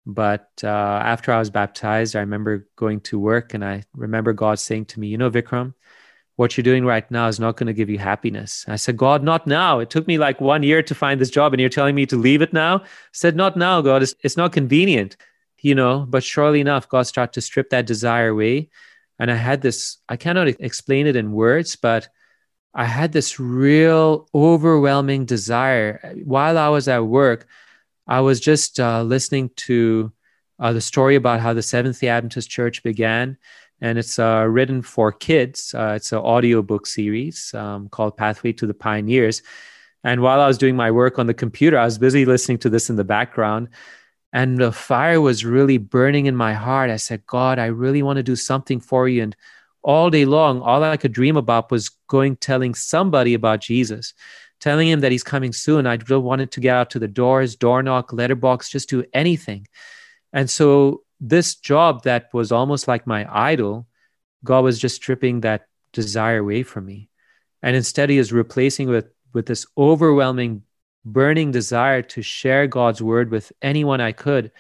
But after I was baptized, I remember going to work and I remember God saying to me, you know, Vikram, what you're doing right now is not going to give you happiness. I said, God, not now. It took me like 1 year to find this job and you're telling me to leave it now? I said, not now, God. It's not convenient, you know. But surely enough, God started to strip that desire away. And I had this, I cannot explain it in words, but I had this real overwhelming desire. While I was at work, I was just listening to the story about how the Seventh-day Adventist Church began, and it's written for kids. It's an audiobook series called Pathway to the Pioneers. And while I was doing my work on the computer, I was busy listening to this in the background, and the fire was really burning in my heart. I said, God, I really want to do something for you. And all day long, all I could dream about was telling somebody about Jesus, telling him that he's coming soon. I wanted to get out to the doors, door knock, letterbox, just do anything. And so this job that was almost like my idol, God was just stripping that desire away from me. And instead he is replacing with this overwhelming, burning desire to share God's word with anyone I could.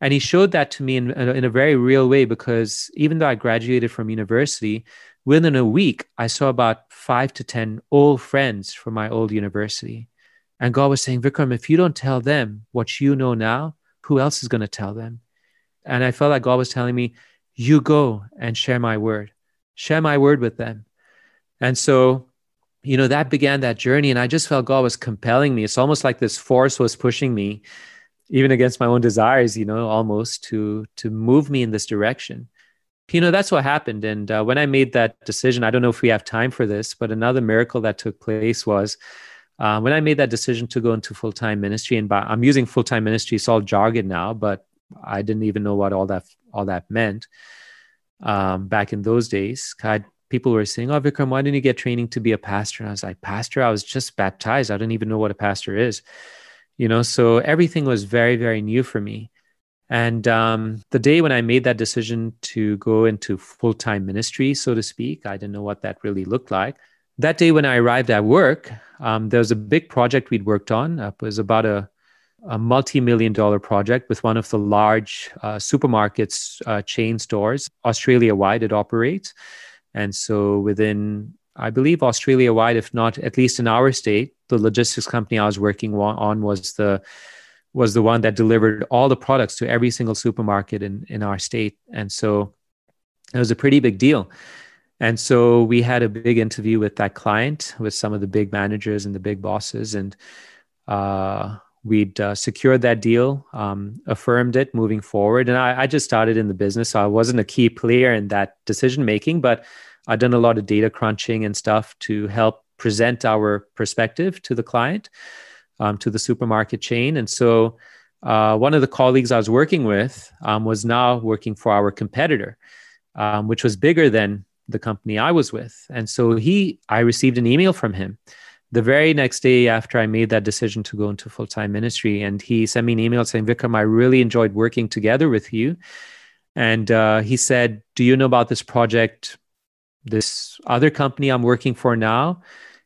And he showed that to me in a very real way, because even though I graduated from university, within a week, I saw about 5 to 10 old friends from my old university. And God was saying, Vikram, if you don't tell them what you know now, who else is going to tell them? And I felt like God was telling me, you go and share my word with them. And so, you know, that began that journey. And I just felt God was compelling me. It's almost like this force was pushing me, even against my own desires, you know, almost to move me in this direction. You know, that's what happened. And when I made that decision, I don't know if we have time for this, but another miracle that took place was when I made that decision to go into full-time ministry, and I'm using full-time ministry, it's all jargon now, but I didn't even know what all that meant back in those days. People were saying, oh, Vikram, why didn't you get training to be a pastor? And I was like, pastor? I was just baptized. I don't even know what a pastor is. You know, so everything was very, very new for me. And the day when I made that decision to go into full-time ministry, so to speak, I didn't know what that really looked like. That day when I arrived at work, there was a big project we'd worked on. It was about a multi-million-dollar project with one of the large supermarkets chain stores, Australia-wide it operates. And so within, I believe, Australia-wide, if not at least in our state, the logistics company I was working on was the one that delivered all the products to every single supermarket in our state. And so it was a pretty big deal. And so we had a big interview with that client, with some of the big managers and the big bosses. And we'd secured that deal, affirmed it moving forward. And I just started in the business. So I wasn't a key player in that decision-making, but I'd done a lot of data crunching and stuff to help present our perspective to the client. To the supermarket chain. And so one of the colleagues I was working with was now working for our competitor, which was bigger than the company I was with. And so I received an email from him the very next day after I made that decision to go into full-time ministry. And he sent me an email saying, Vikram, I really enjoyed working together with you. And he said, do you know about this project, this other company I'm working for now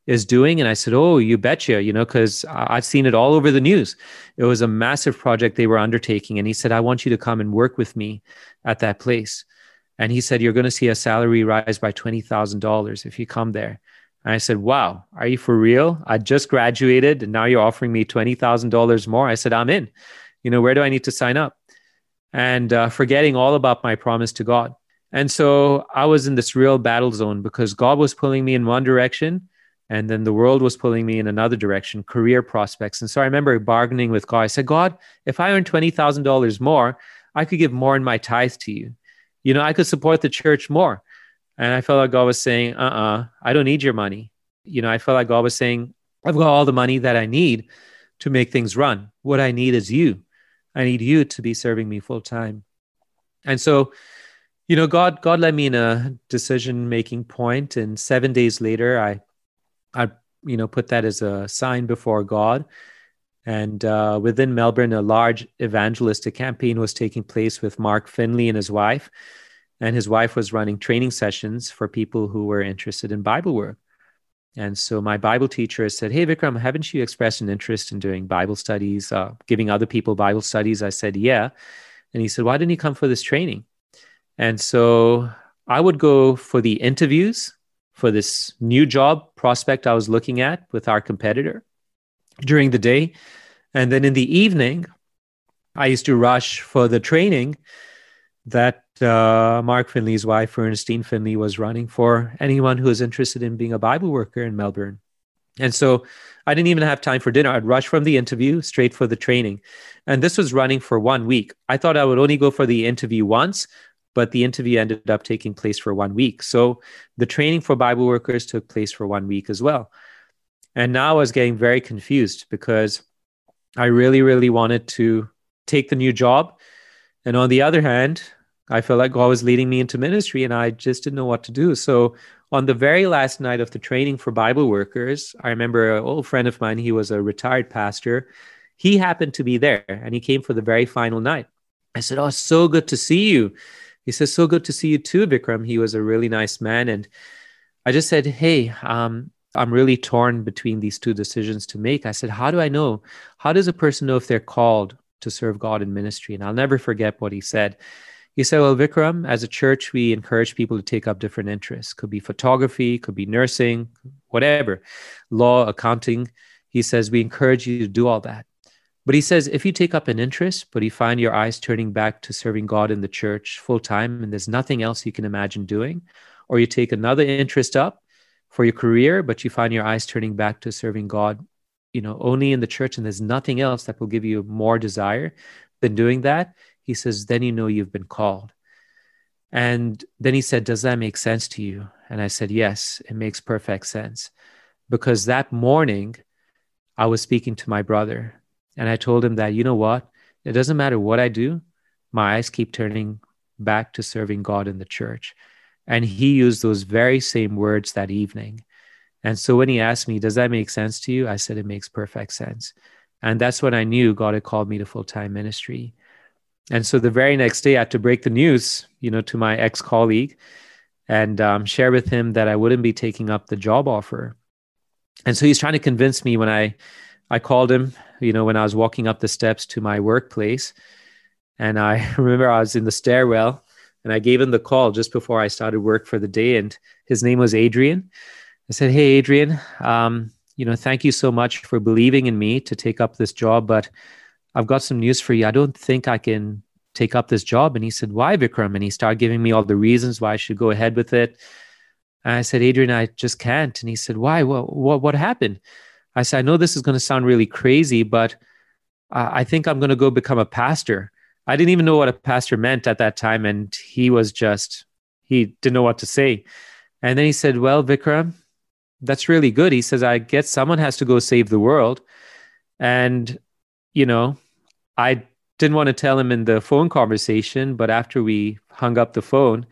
is doing? And I said, oh, you betcha, you know, because I've seen it all over the news. It was a massive project they were undertaking. And he said, I want you to come and work with me at that place. And he said, you're going to see a salary rise by $20,000 if you come there. And I said, wow, are you for real? I just graduated and now you're offering me $20,000 more. I said, I'm in. You know, where do I need to sign up? And forgetting all about my promise to God. And so I was in this real battle zone because God was pulling me in one direction, and then the world was pulling me in another direction, career prospects. And so I remember bargaining with God. I said, God, if I earn $20,000 more, I could give more in my tithe to you. You know, I could support the church more. And I felt like God was saying, I don't need your money. You know, I felt like God was saying, I've got all the money that I need to make things run. What I need is you. I need you to be serving me full time. And so You know, God led me in a decision-making point, and 7 days later, I put that as a sign before God. And within Melbourne, a large evangelistic campaign was taking place with Mark Finley and his wife. And his wife was running training sessions for people who were interested in Bible work. And so my Bible teacher said, "Hey, Vikram, haven't you expressed an interest in doing Bible studies, giving other people Bible studies?" I said, "Yeah." And he said, "Why didn't you come for this training?" And so I would go for the interviews for this new job prospect I was looking at with our competitor during the day. And then in the evening, I used to rush for the training that Mark Finley's wife, Ernestine Finley, was running for anyone who is interested in being a Bible worker in Melbourne. And so I didn't even have time for dinner. I'd rush from the interview straight for the training. And this was running for 1 week. I thought I would only go for the interview once, but the interview ended up taking place for 1 week. So the training for Bible workers took place for 1 week as well. And now I was getting very confused because I really, really wanted to take the new job. And on the other hand, I felt like God was leading me into ministry and I just didn't know what to do. So on the very last night of the training for Bible workers, I remember an old friend of mine, he was a retired pastor. He happened to be there and he came for the very final night. I said, "Oh, so good to see you." He says, "So good to see you too, Vikram." He was a really nice man. And I just said, "Hey, I'm really torn between these two decisions to make." I said, "How do I know? How does a person know if they're called to serve God in ministry?" And I'll never forget what he said. He said, "Well, Vikram, as a church, we encourage people to take up different interests. Could be photography, could be nursing, whatever, law, accounting." He says, "We encourage you to do all that." But he says, if you take up an interest, but you find your eyes turning back to serving God in the church full time, and there's nothing else you can imagine doing, or you take another interest up for your career, but you find your eyes turning back to serving God, only in the church, and there's nothing else that will give you more desire than doing that, he says, then you know you've been called. And then he said, "Does that make sense to you?" And I said, "Yes, it makes perfect sense." Because that morning, I was speaking to my brother, and I told him that, you know what, it doesn't matter what I do, my eyes keep turning back to serving God in the church. And he used those very same words that evening. And so when he asked me, "Does that make sense to you?" I said, "It makes perfect sense." And that's when I knew God had called me to full-time ministry. And so the very next day I had to break the news, to my ex-colleague and share with him that I wouldn't be taking up the job offer. And so he's trying to convince me when I called him, when I was walking up the steps to my workplace. And I remember I was in the stairwell. And I gave him the call just before I started work for the day. And his name was Adrian. I said, "Hey, Adrian, thank you so much for believing in me to take up this job. But I've got some news for you. I don't think I can take up this job." And he said, "Why, Vikram?" And he started giving me all the reasons why I should go ahead with it. And I said, "Adrian, I just can't." And he said, "Why? What happened?" I said, "I know this is going to sound really crazy, but I think I'm going to go become a pastor." I didn't even know what a pastor meant at that time. And he didn't know what to say. And then he said, "Well, Vikram, that's really good." He says, "I guess someone has to go save the world." And, I didn't want to tell him in the phone conversation, but after we hung up the phone,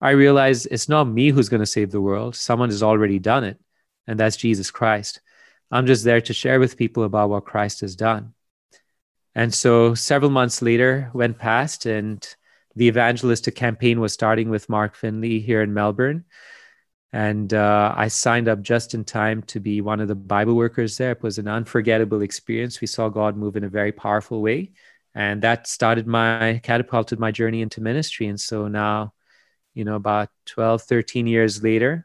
I realized it's not me who's going to save the world. Someone has already done it. And that's Jesus Christ. I'm just there to share with people about what Christ has done. And so several months later went past and the evangelistic campaign was starting with Mark Finley here in Melbourne. And I signed up just in time to be one of the Bible workers there. It was an unforgettable experience. We saw God move in a very powerful way. And that catapulted my journey into ministry. And so now, about 12, 13 years later,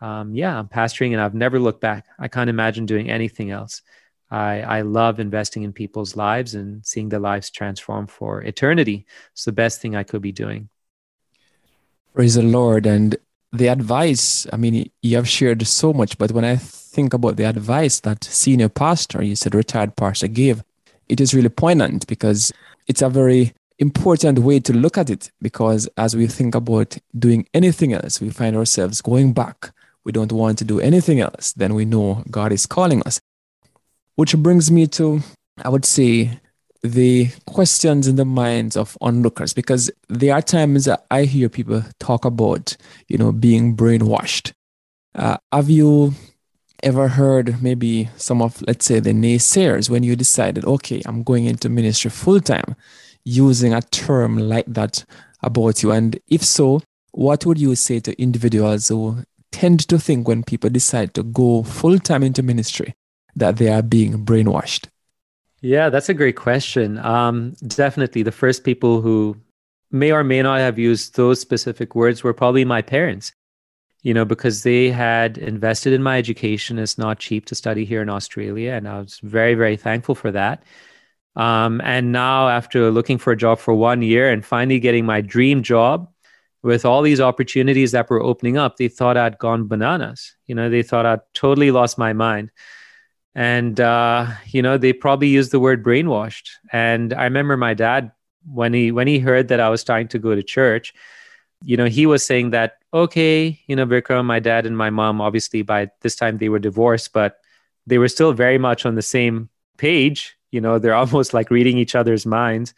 I'm pastoring and I've never looked back. I can't imagine doing anything else. I love investing in people's lives and seeing their lives transform for eternity. It's the best thing I could be doing. Praise the Lord. And the advice, you have shared so much, but when I think about the advice that senior pastor, you said retired pastor gave, it is really poignant because it's a very important way to look at it. Because as we think about doing anything else, we find ourselves going back. We don't want to do anything else. Then we know God is calling us. Which brings me to, I would say, the questions in the minds of onlookers, because there are times that I hear people talk about, you know, being brainwashed. Have you ever heard maybe some of, let's say, the naysayers when you decided, okay, I'm going into ministry full time, using a term like that about you? And if so, what would you say to individuals who tend to think when people decide to go full time into ministry that they are being brainwashed? Yeah, that's a great question. Definitely the first people who may or may not have used those specific words were probably my parents, you know, because they had invested in my education. It's not cheap to study here in Australia, and I was very, very thankful for that. And now after looking for a job for 1 year and finally getting my dream job with all these opportunities that were opening up, they thought I'd gone bananas. You know, they thought I'd totally lost my mind. And, you know, they probably used the word brainwashed. And I remember my dad, when he heard that I was starting to go to church, you know, he was saying that, okay, you know, Vikram, my dad and my mom, obviously by this time they were divorced, but they were still very much on the same page. You know, they're almost like reading each other's minds.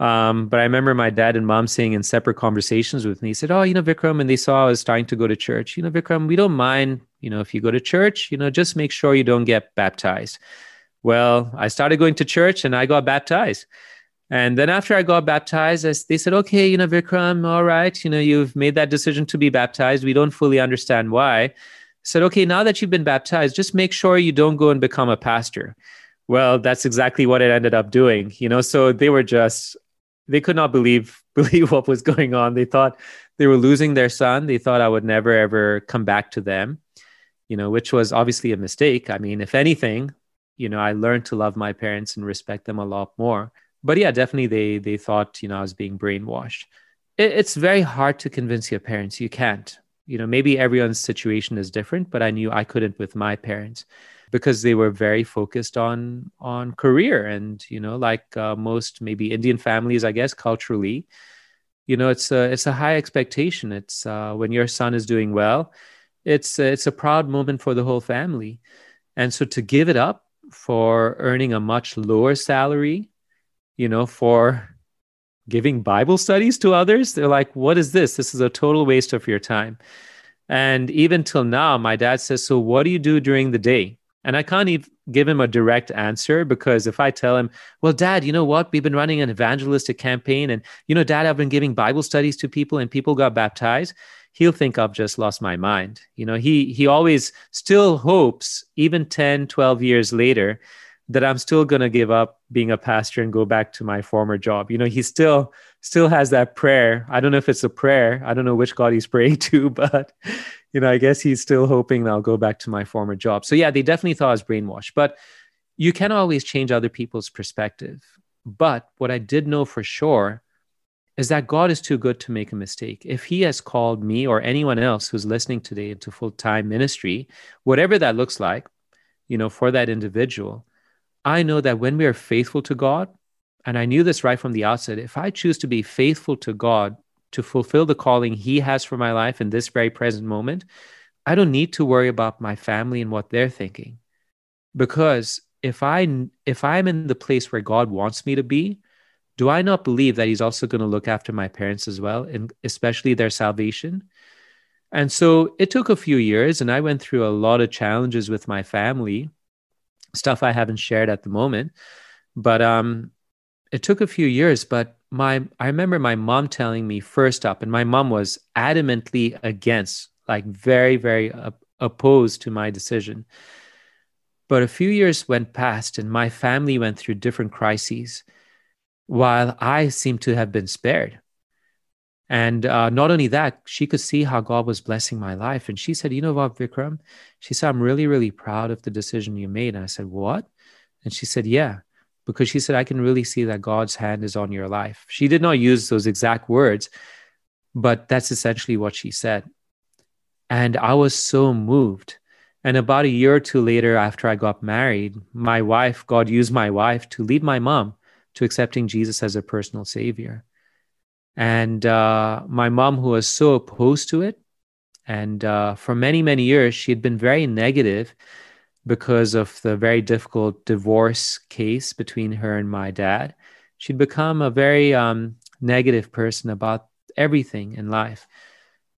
But I remember my dad and mom saying in separate conversations with me, he said, oh, you know, Vikram, and they saw I was starting to go to church, you know, Vikram, we don't mind, you know, if you go to church, you know, just make sure you don't get baptized. Well, I started going to church and I got baptized. And then after I got baptized, they said, okay, you know, Vikram, all right, you know, you've made that decision to be baptized. We don't fully understand why. I said, okay, now that you've been baptized, just make sure you don't go and become a pastor. Well, that's exactly what it ended up doing, you know. So they were just, they could not believe what was going on. They thought they were losing their son. They thought I would never, ever come back to them, you know, which was obviously a mistake. I mean, if anything, you know, I learned to love my parents and respect them a lot more. But yeah, definitely they thought, you know, I was being brainwashed. It's very hard to convince your parents. You can't, you know, maybe everyone's situation is different, but I knew I couldn't with my parents, because they were very focused on career. And, you know, like most maybe Indian families, I guess, culturally, you know, it's a high expectation. It's when your son is doing well, it's a proud moment for the whole family. And so to give it up for earning a much lower salary, you know, for giving Bible studies to others, they're like, what is this? This is a total waste of your time. And even till now, my dad says, so what do you do during the day? And I can't even give him a direct answer, because if I tell him, well, Dad, you know what? We've been running an evangelistic campaign, and, you know, Dad, I've been giving Bible studies to people and people got baptized, he'll think I've just lost my mind. You know, he always still hopes, even 10, 12 years later, that I'm still going to give up being a pastor and go back to my former job. You know, he still has that prayer. I don't know if it's a prayer. I don't know which God he's praying to, but, you know, I guess he's still hoping that I'll go back to my former job. So yeah, they definitely thought I was brainwashed, but you can always change other people's perspective. But what I did know for sure is that God is too good to make a mistake. If he has called me or anyone else who's listening today into full-time ministry, whatever that looks like, you know, for that individual, I know that when we are faithful to God, and I knew this right from the outset, if I choose to be faithful to God to fulfill the calling he has for my life in this very present moment, I don't need to worry about my family and what they're thinking. Because if I'm in the place where God wants me to be, do I not believe that he's also going to look after my parents as well, and especially their salvation? And so it took a few years, and I went through a lot of challenges with my family, stuff I haven't shared at the moment, but it took a few years. But I remember my mom telling me first up, and my mom was adamantly against, like very, very opposed to my decision. But a few years went past, and my family went through different crises, while I seemed to have been spared. And not only that, she could see how God was blessing my life. And she said, you know what, Vikram? She said, I'm really, really proud of the decision you made. And I said, what? And she said, yeah, because she said, I can really see that God's hand is on your life. She did not use those exact words, but that's essentially what she said. And I was so moved. And about a year or two later, after I got married, my wife, God used my wife to lead my mom to accepting Jesus as a personal savior. And my mom, who was so opposed to it, and for many, many years, she had been very negative. because of the very difficult divorce case between her and my dad, she'd become a very negative person about everything in life.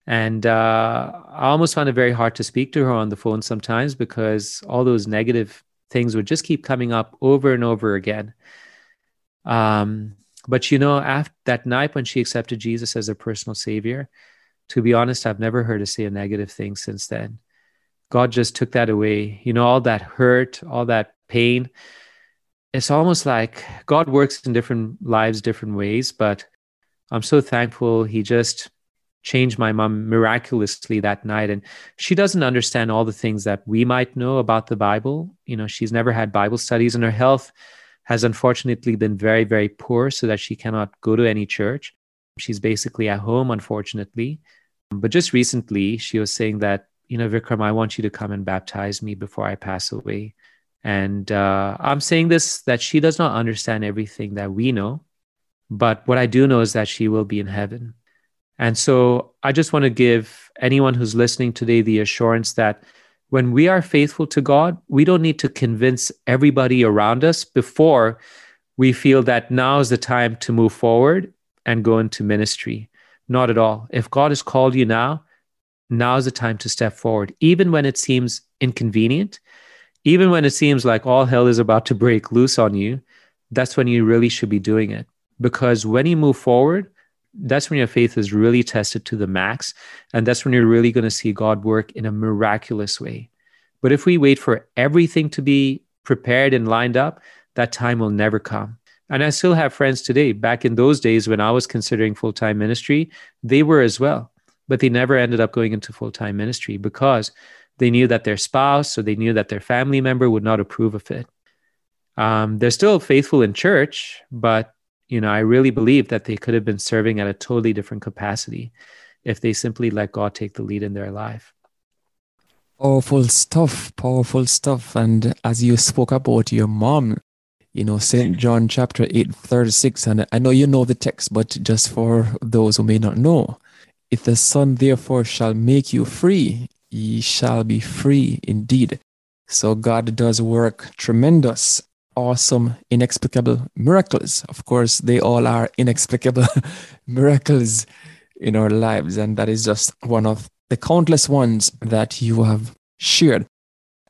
And I almost found it very hard to speak to her on the phone sometimes, because all those negative things would just keep coming up over and over again. But, you know, after that night when she accepted Jesus as her personal savior, to be honest, I've never heard her say a negative thing since then. God just took that away. You know, all that hurt, all that pain. It's almost like God works in different lives, different ways, but I'm so thankful he just changed my mom miraculously that night. And she doesn't understand all the things that we might know about the Bible. You know, she's never had Bible studies, and her health has unfortunately been very, very poor, so that she cannot go to any church. She's basically at home, unfortunately. But just recently, she was saying that, you know, Vikram, I want you to come and baptize me before I pass away. And I'm saying this, that she does not understand everything that we know, but what I do know is that she will be in heaven. And so I just want to give anyone who's listening today the assurance that when we are faithful to God, we don't need to convince everybody around us before we feel that now is the time to move forward and go into ministry. Not at all. If God has called you now, now is the time to step forward, even when it seems inconvenient, even when it seems like all hell is about to break loose on you. That's when you really should be doing it. Because when you move forward, that's when your faith is really tested to the max. And that's when you're really going to see God work in a miraculous way. But if we wait for everything to be prepared and lined up, that time will never come. And I still have friends today. Back in those days when I was considering full-time ministry, they were as well. But they never ended up going into full-time ministry because they knew that their spouse or they knew that their family member would not approve of it. They're still faithful in church, but you know, I really believe that they could have been serving at a totally different capacity if they simply let God take the lead in their life. Powerful stuff, powerful stuff. And as you spoke about your mom, you know, St. John chapter 8:36, and I know you know the text, but just for those who may not know, if the Son therefore shall make you free, ye shall be free indeed. So God does work tremendous, awesome, inexplicable miracles. Of course, they all are inexplicable miracles in our lives. And that is just one of the countless ones that you have shared.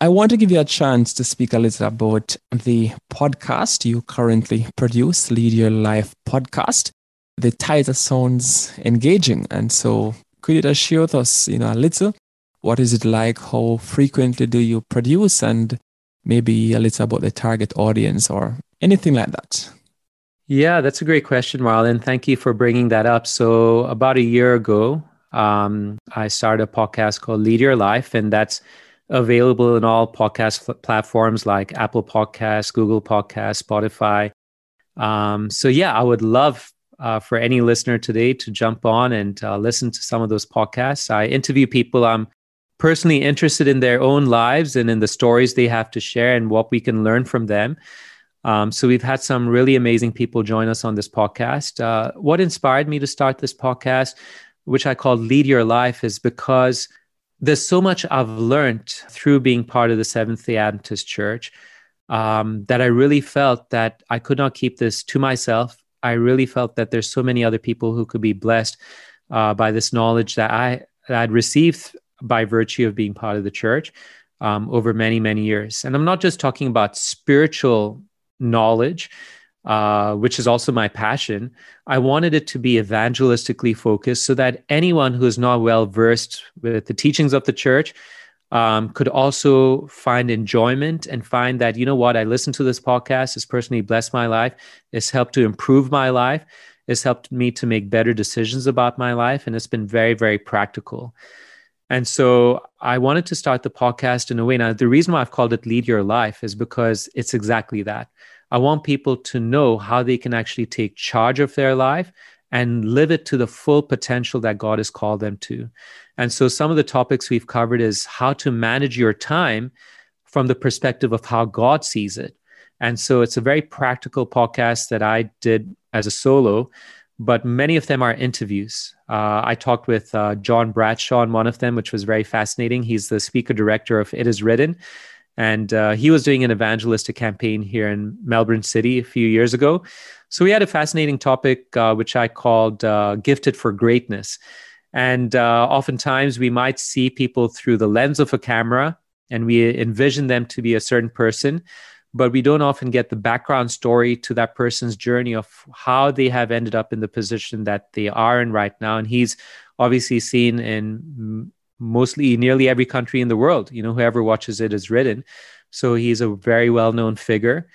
I want to give you a chance to speak a little about the podcast you currently produce, Lead Your Life podcast. The title sounds engaging. And so could you just share with us, you know, a little? What is it like? How frequently do you produce? And maybe a little about the target audience or anything like that. Yeah, that's a great question, Marlon. Thank you for bringing that up. So about a year ago, I started a podcast called Lead Your Life, and that's available in all podcast platforms like Apple Podcasts, Google Podcasts, Spotify. So yeah, I would love for any listener today to jump on and listen to some of those podcasts. I interview people I'm personally interested in their own lives and in the stories they have to share and what we can learn from them. So we've had some really amazing people join us on this podcast. What inspired me to start this podcast, which I call Lead Your Life, is because there's so much I've learned through being part of the Seventh-day Adventist Church that I really felt that I could not keep this to myself. I really felt that there's so many other people who could be blessed by this knowledge that I'd received by virtue of being part of the church over many, many years. And I'm not just talking about spiritual knowledge, which is also my passion. I wanted it to be evangelistically focused so that anyone who is not well-versed with the teachings of the church could also find enjoyment and find that, you know what, I listened to this podcast, it's personally blessed my life, it's helped to improve my life, it's helped me to make better decisions about my life, and it's been very, very practical. And so I wanted to start the podcast in a way. Now, the reason why I've called it Lead Your Life is because it's exactly that. I want people to know how they can actually take charge of their life and live it to the full potential that God has called them to. And so some of the topics we've covered is how to manage your time from the perspective of how God sees it. And so it's a very practical podcast that I did as a solo, but many of them are interviews. I talked with John Bradshaw on one of them, which was very fascinating. He's the speaker director of It Is Written. And he was doing an evangelistic campaign here in Melbourne City a few years ago. So we had a fascinating topic, which I called Gifted for Greatness. And oftentimes we might see people through the lens of a camera and we envision them to be a certain person, but we don't often get the background story to that person's journey of how they have ended up in the position that they are in right now. And he's obviously seen in mostly nearly every country in the world, you know, whoever watches It Is Written. So he's a very well-known figure.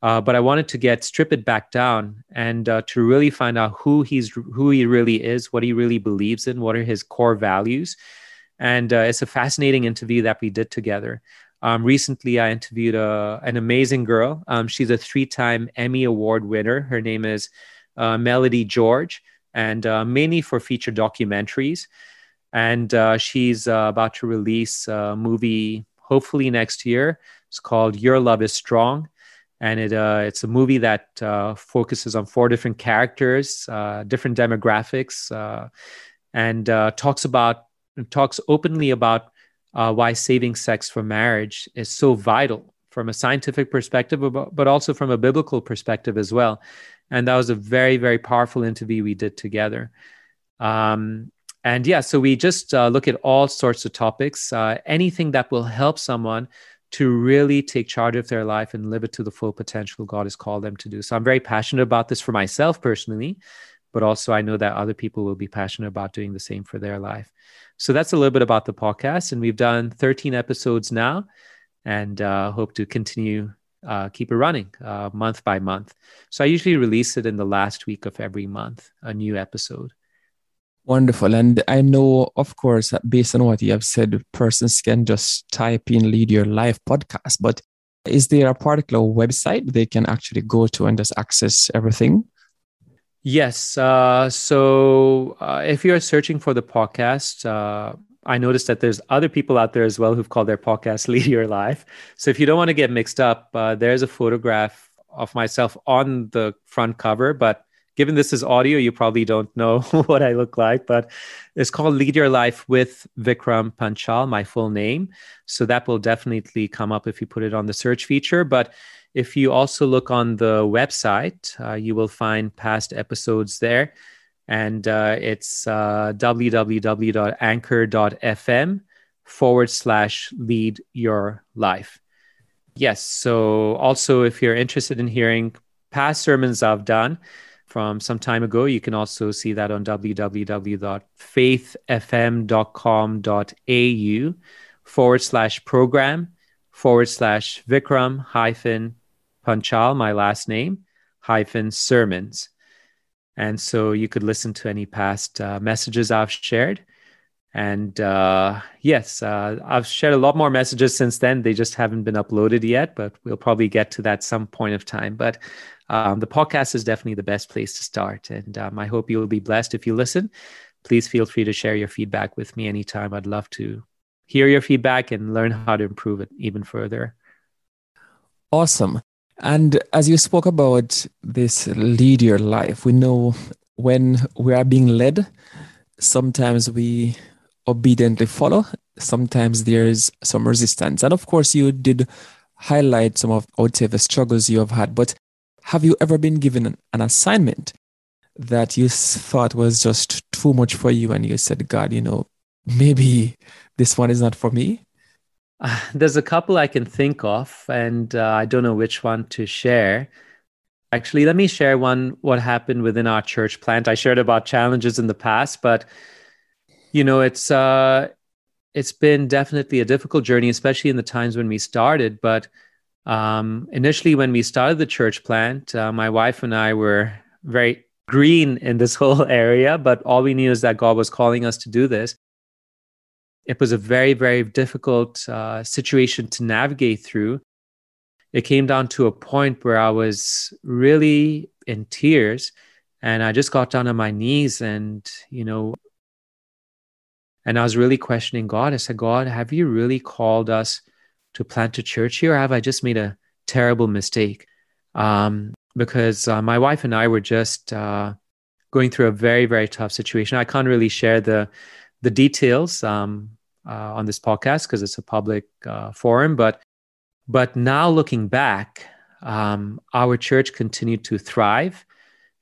But I wanted to strip it back down and to really find out who he really is, what he really believes in, what are his core values. And it's a fascinating interview that we did together. Recently, I interviewed an amazing girl. She's a 3-time Emmy Award winner. Her name is Melody George, and mainly for feature documentaries. And she's about to release a movie, hopefully next year. It's called Your Love is Strong. And it's a movie that focuses on 4 different characters, different demographics, and talks openly about why saving sex for marriage is so vital from a scientific perspective, but also from a biblical perspective as well. And that was a very, very powerful interview we did together. And yeah, so we just look at all sorts of topics, anything that will help someone to really take charge of their life and live it to the full potential God has called them to do. So I'm very passionate about this for myself personally, but also I know that other people will be passionate about doing the same for their life. So that's a little bit about the podcast, and we've done 13 episodes now and hope to continue, keep it running month by month. So I usually release it in the last week of every month, a new episode. Wonderful. And I know, of course, based on what you have said, persons can just type in Lead Your Life podcast, but is there a particular website they can actually go to and just access everything? Yes. So if you're searching for the podcast, I noticed that there's other people out there as well who've called their podcast Lead Your Life. So if you don't want to get mixed up, there's a photograph of myself on the front cover, but given this is audio, you probably don't know what I look like, but it's called Lead Your Life with Vikram Panchal, my full name. So that will definitely come up if you put it on the search feature. But if you also look on the website, you will find past episodes there. And it's www.anchor.fm/lead your life. Yes. So also, if you're interested in hearing past sermons I've done from some time ago, you can also see that on www.faithfm.com.au/program/Vikram-Panchal, my last name, -sermons. And so you could listen to any past messages I've shared. And yes, I've shared a lot more messages since then. They just haven't been uploaded yet, but we'll probably get to that some point of time. But the podcast is definitely the best place to start. And I hope you will be blessed if you listen. Please feel free to share your feedback with me anytime. I'd love to hear your feedback and learn how to improve it even further. Awesome. And as you spoke about this Lead Your Life, we know when we are being led, sometimes we obediently follow. Sometimes there is some resistance. And of course, you did highlight some of, I would say, the struggles you have had. But have you ever been given an assignment that you thought was just too much for you and you said, God, you know, maybe this one is not for me? There's a couple I can think of, and I don't know which one to share. Actually, let me share what happened within our church plant. I shared about challenges in the past, but, you know, it's been definitely a difficult journey, especially in the times when we started. But initially, when we started the church plant, my wife and I were very green in this whole area, but all we knew is that God was calling us to do this. It was a very, very difficult situation to navigate through. It came down to a point where I was really in tears, and I just got down on my knees and I was really questioning God. I said, God, have you really called us to plant a church here? Or have I just made a terrible mistake? Because my wife and I were just going through a very, very tough situation. I can't really share the details on this podcast because it's a public forum, but But now looking back, our church continued to thrive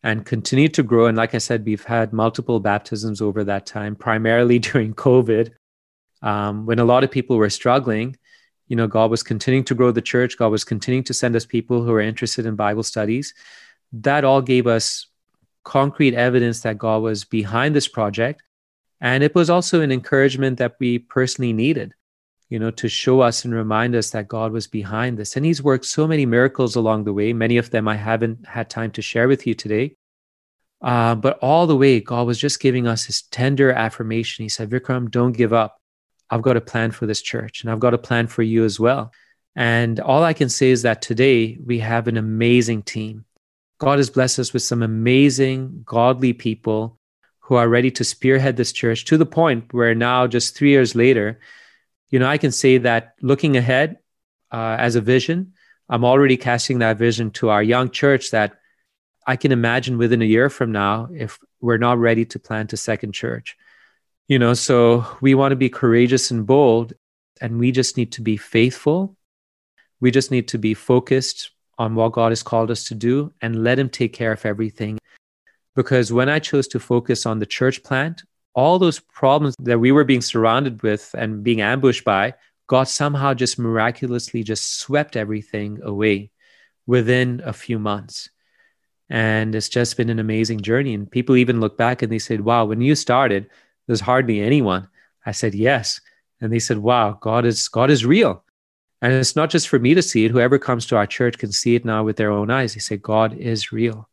and continued to grow. And like I said, we've had multiple baptisms over that time, primarily during COVID, when a lot of people were struggling. You know, God was continuing to grow the church. God was continuing to send us people who were interested in Bible studies. That all gave us concrete evidence that God was behind this project. And it was also an encouragement that we personally needed, you know, to show us and remind us that God was behind this. And He's worked so many miracles along the way. Many of them I haven't had time to share with you today. But all the way, God was just giving us His tender affirmation. He said, Vikram, don't give up. I've got a plan for this church, and I've got a plan for you as well. And all I can say is that today we have an amazing team. God has blessed us with some amazing, godly people who are ready to spearhead this church to the point where now, just 3 years later, you know, I can say that looking ahead as a vision, I'm already casting that vision to our young church that I can imagine within a year from now, if we're not ready to plant a second church. You know, so we want to be courageous and bold, and we just need to be faithful. We just need to be focused on what God has called us to do and let Him take care of everything. Because when I chose to focus on the church plant, all those problems that we were being surrounded with and being ambushed by, God somehow just miraculously just swept everything away within a few months. And it's just been an amazing journey. And people even look back and they said, wow, when you started, there's hardly anyone. I said, yes. And they said, wow, God is real. And it's not just for me to see it. Whoever comes to our church can see it now with their own eyes. They say, God is real.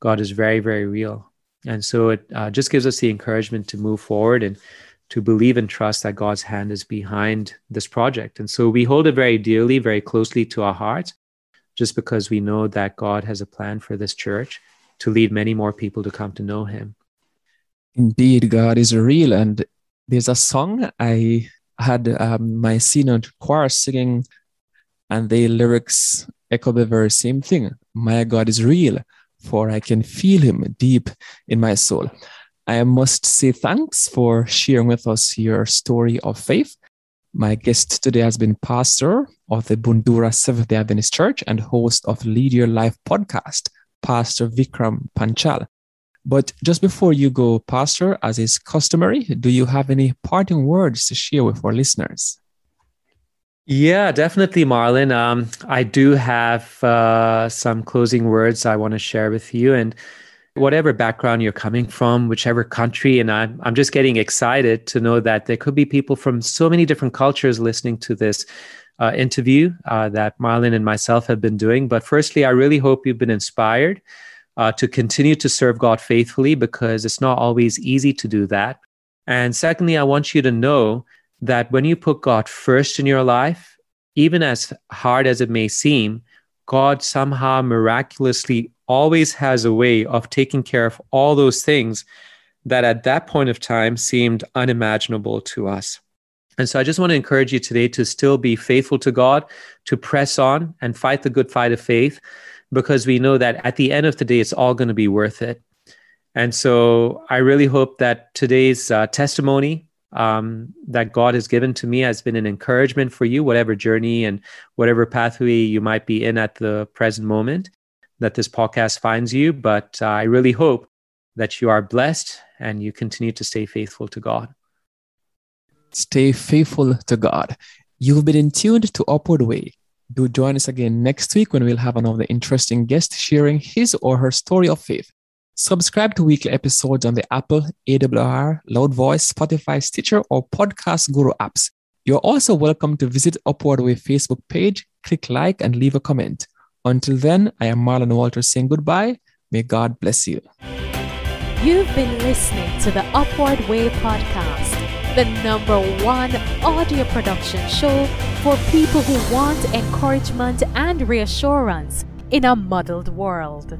God is very, very real. And so it just gives us the encouragement to move forward and to believe and trust that God's hand is behind this project. And so we hold it very dearly, very closely to our hearts, just because we know that God has a plan for this church to lead many more people to come to know Him. Indeed, God is real. And there's a song I had my senior choir singing, and the lyrics echo the very same thing. My God is real, for I can feel Him deep in my soul. I must say thanks for sharing with us your story of faith. My guest today has been pastor of the Bundura Seventh-day Adventist Church and host of Lead Your Life podcast, Pastor Vikram Panchal. But just before you go, Pastor, as is customary, do you have any parting words to share with our listeners? Yeah, definitely, Marlon. I do have some closing words I want to share with you. And whatever background you're coming from, whichever country, and I'm just getting excited to know that there could be people from so many different cultures listening to this interview that Marlon and myself have been doing. But firstly, I really hope you've been inspired to continue to serve God faithfully, because it's not always easy to do that. And secondly, I want you to know that when you put God first in your life, even as hard as it may seem, God somehow miraculously always has a way of taking care of all those things that at that point of time seemed unimaginable to us. And so I just want to encourage you today to still be faithful to God, to press on and fight the good fight of faith, because we know that at the end of the day, it's all going to be worth it. And so I really hope that today's testimony that God has given to me has been an encouragement for you, whatever journey and whatever pathway you might be in at the present moment that this podcast finds you. But I really hope that you are blessed and you continue to stay faithful to God. Stay faithful to God. You've been in tune to Upward Way. Do join us again next week when we'll have another interesting guest sharing his or her story of faith. Subscribe to weekly episodes on the Apple, AWR, Loudvoice, Spotify, Stitcher, or Podcast Guru apps. You're also welcome to visit Upward Way Facebook page, click like, and leave a comment. Until then, I am Marlon Walter saying goodbye. May God bless you. You've been listening to the Upward Way podcast, the #1 audio production show for people who want encouragement and reassurance in a muddled world.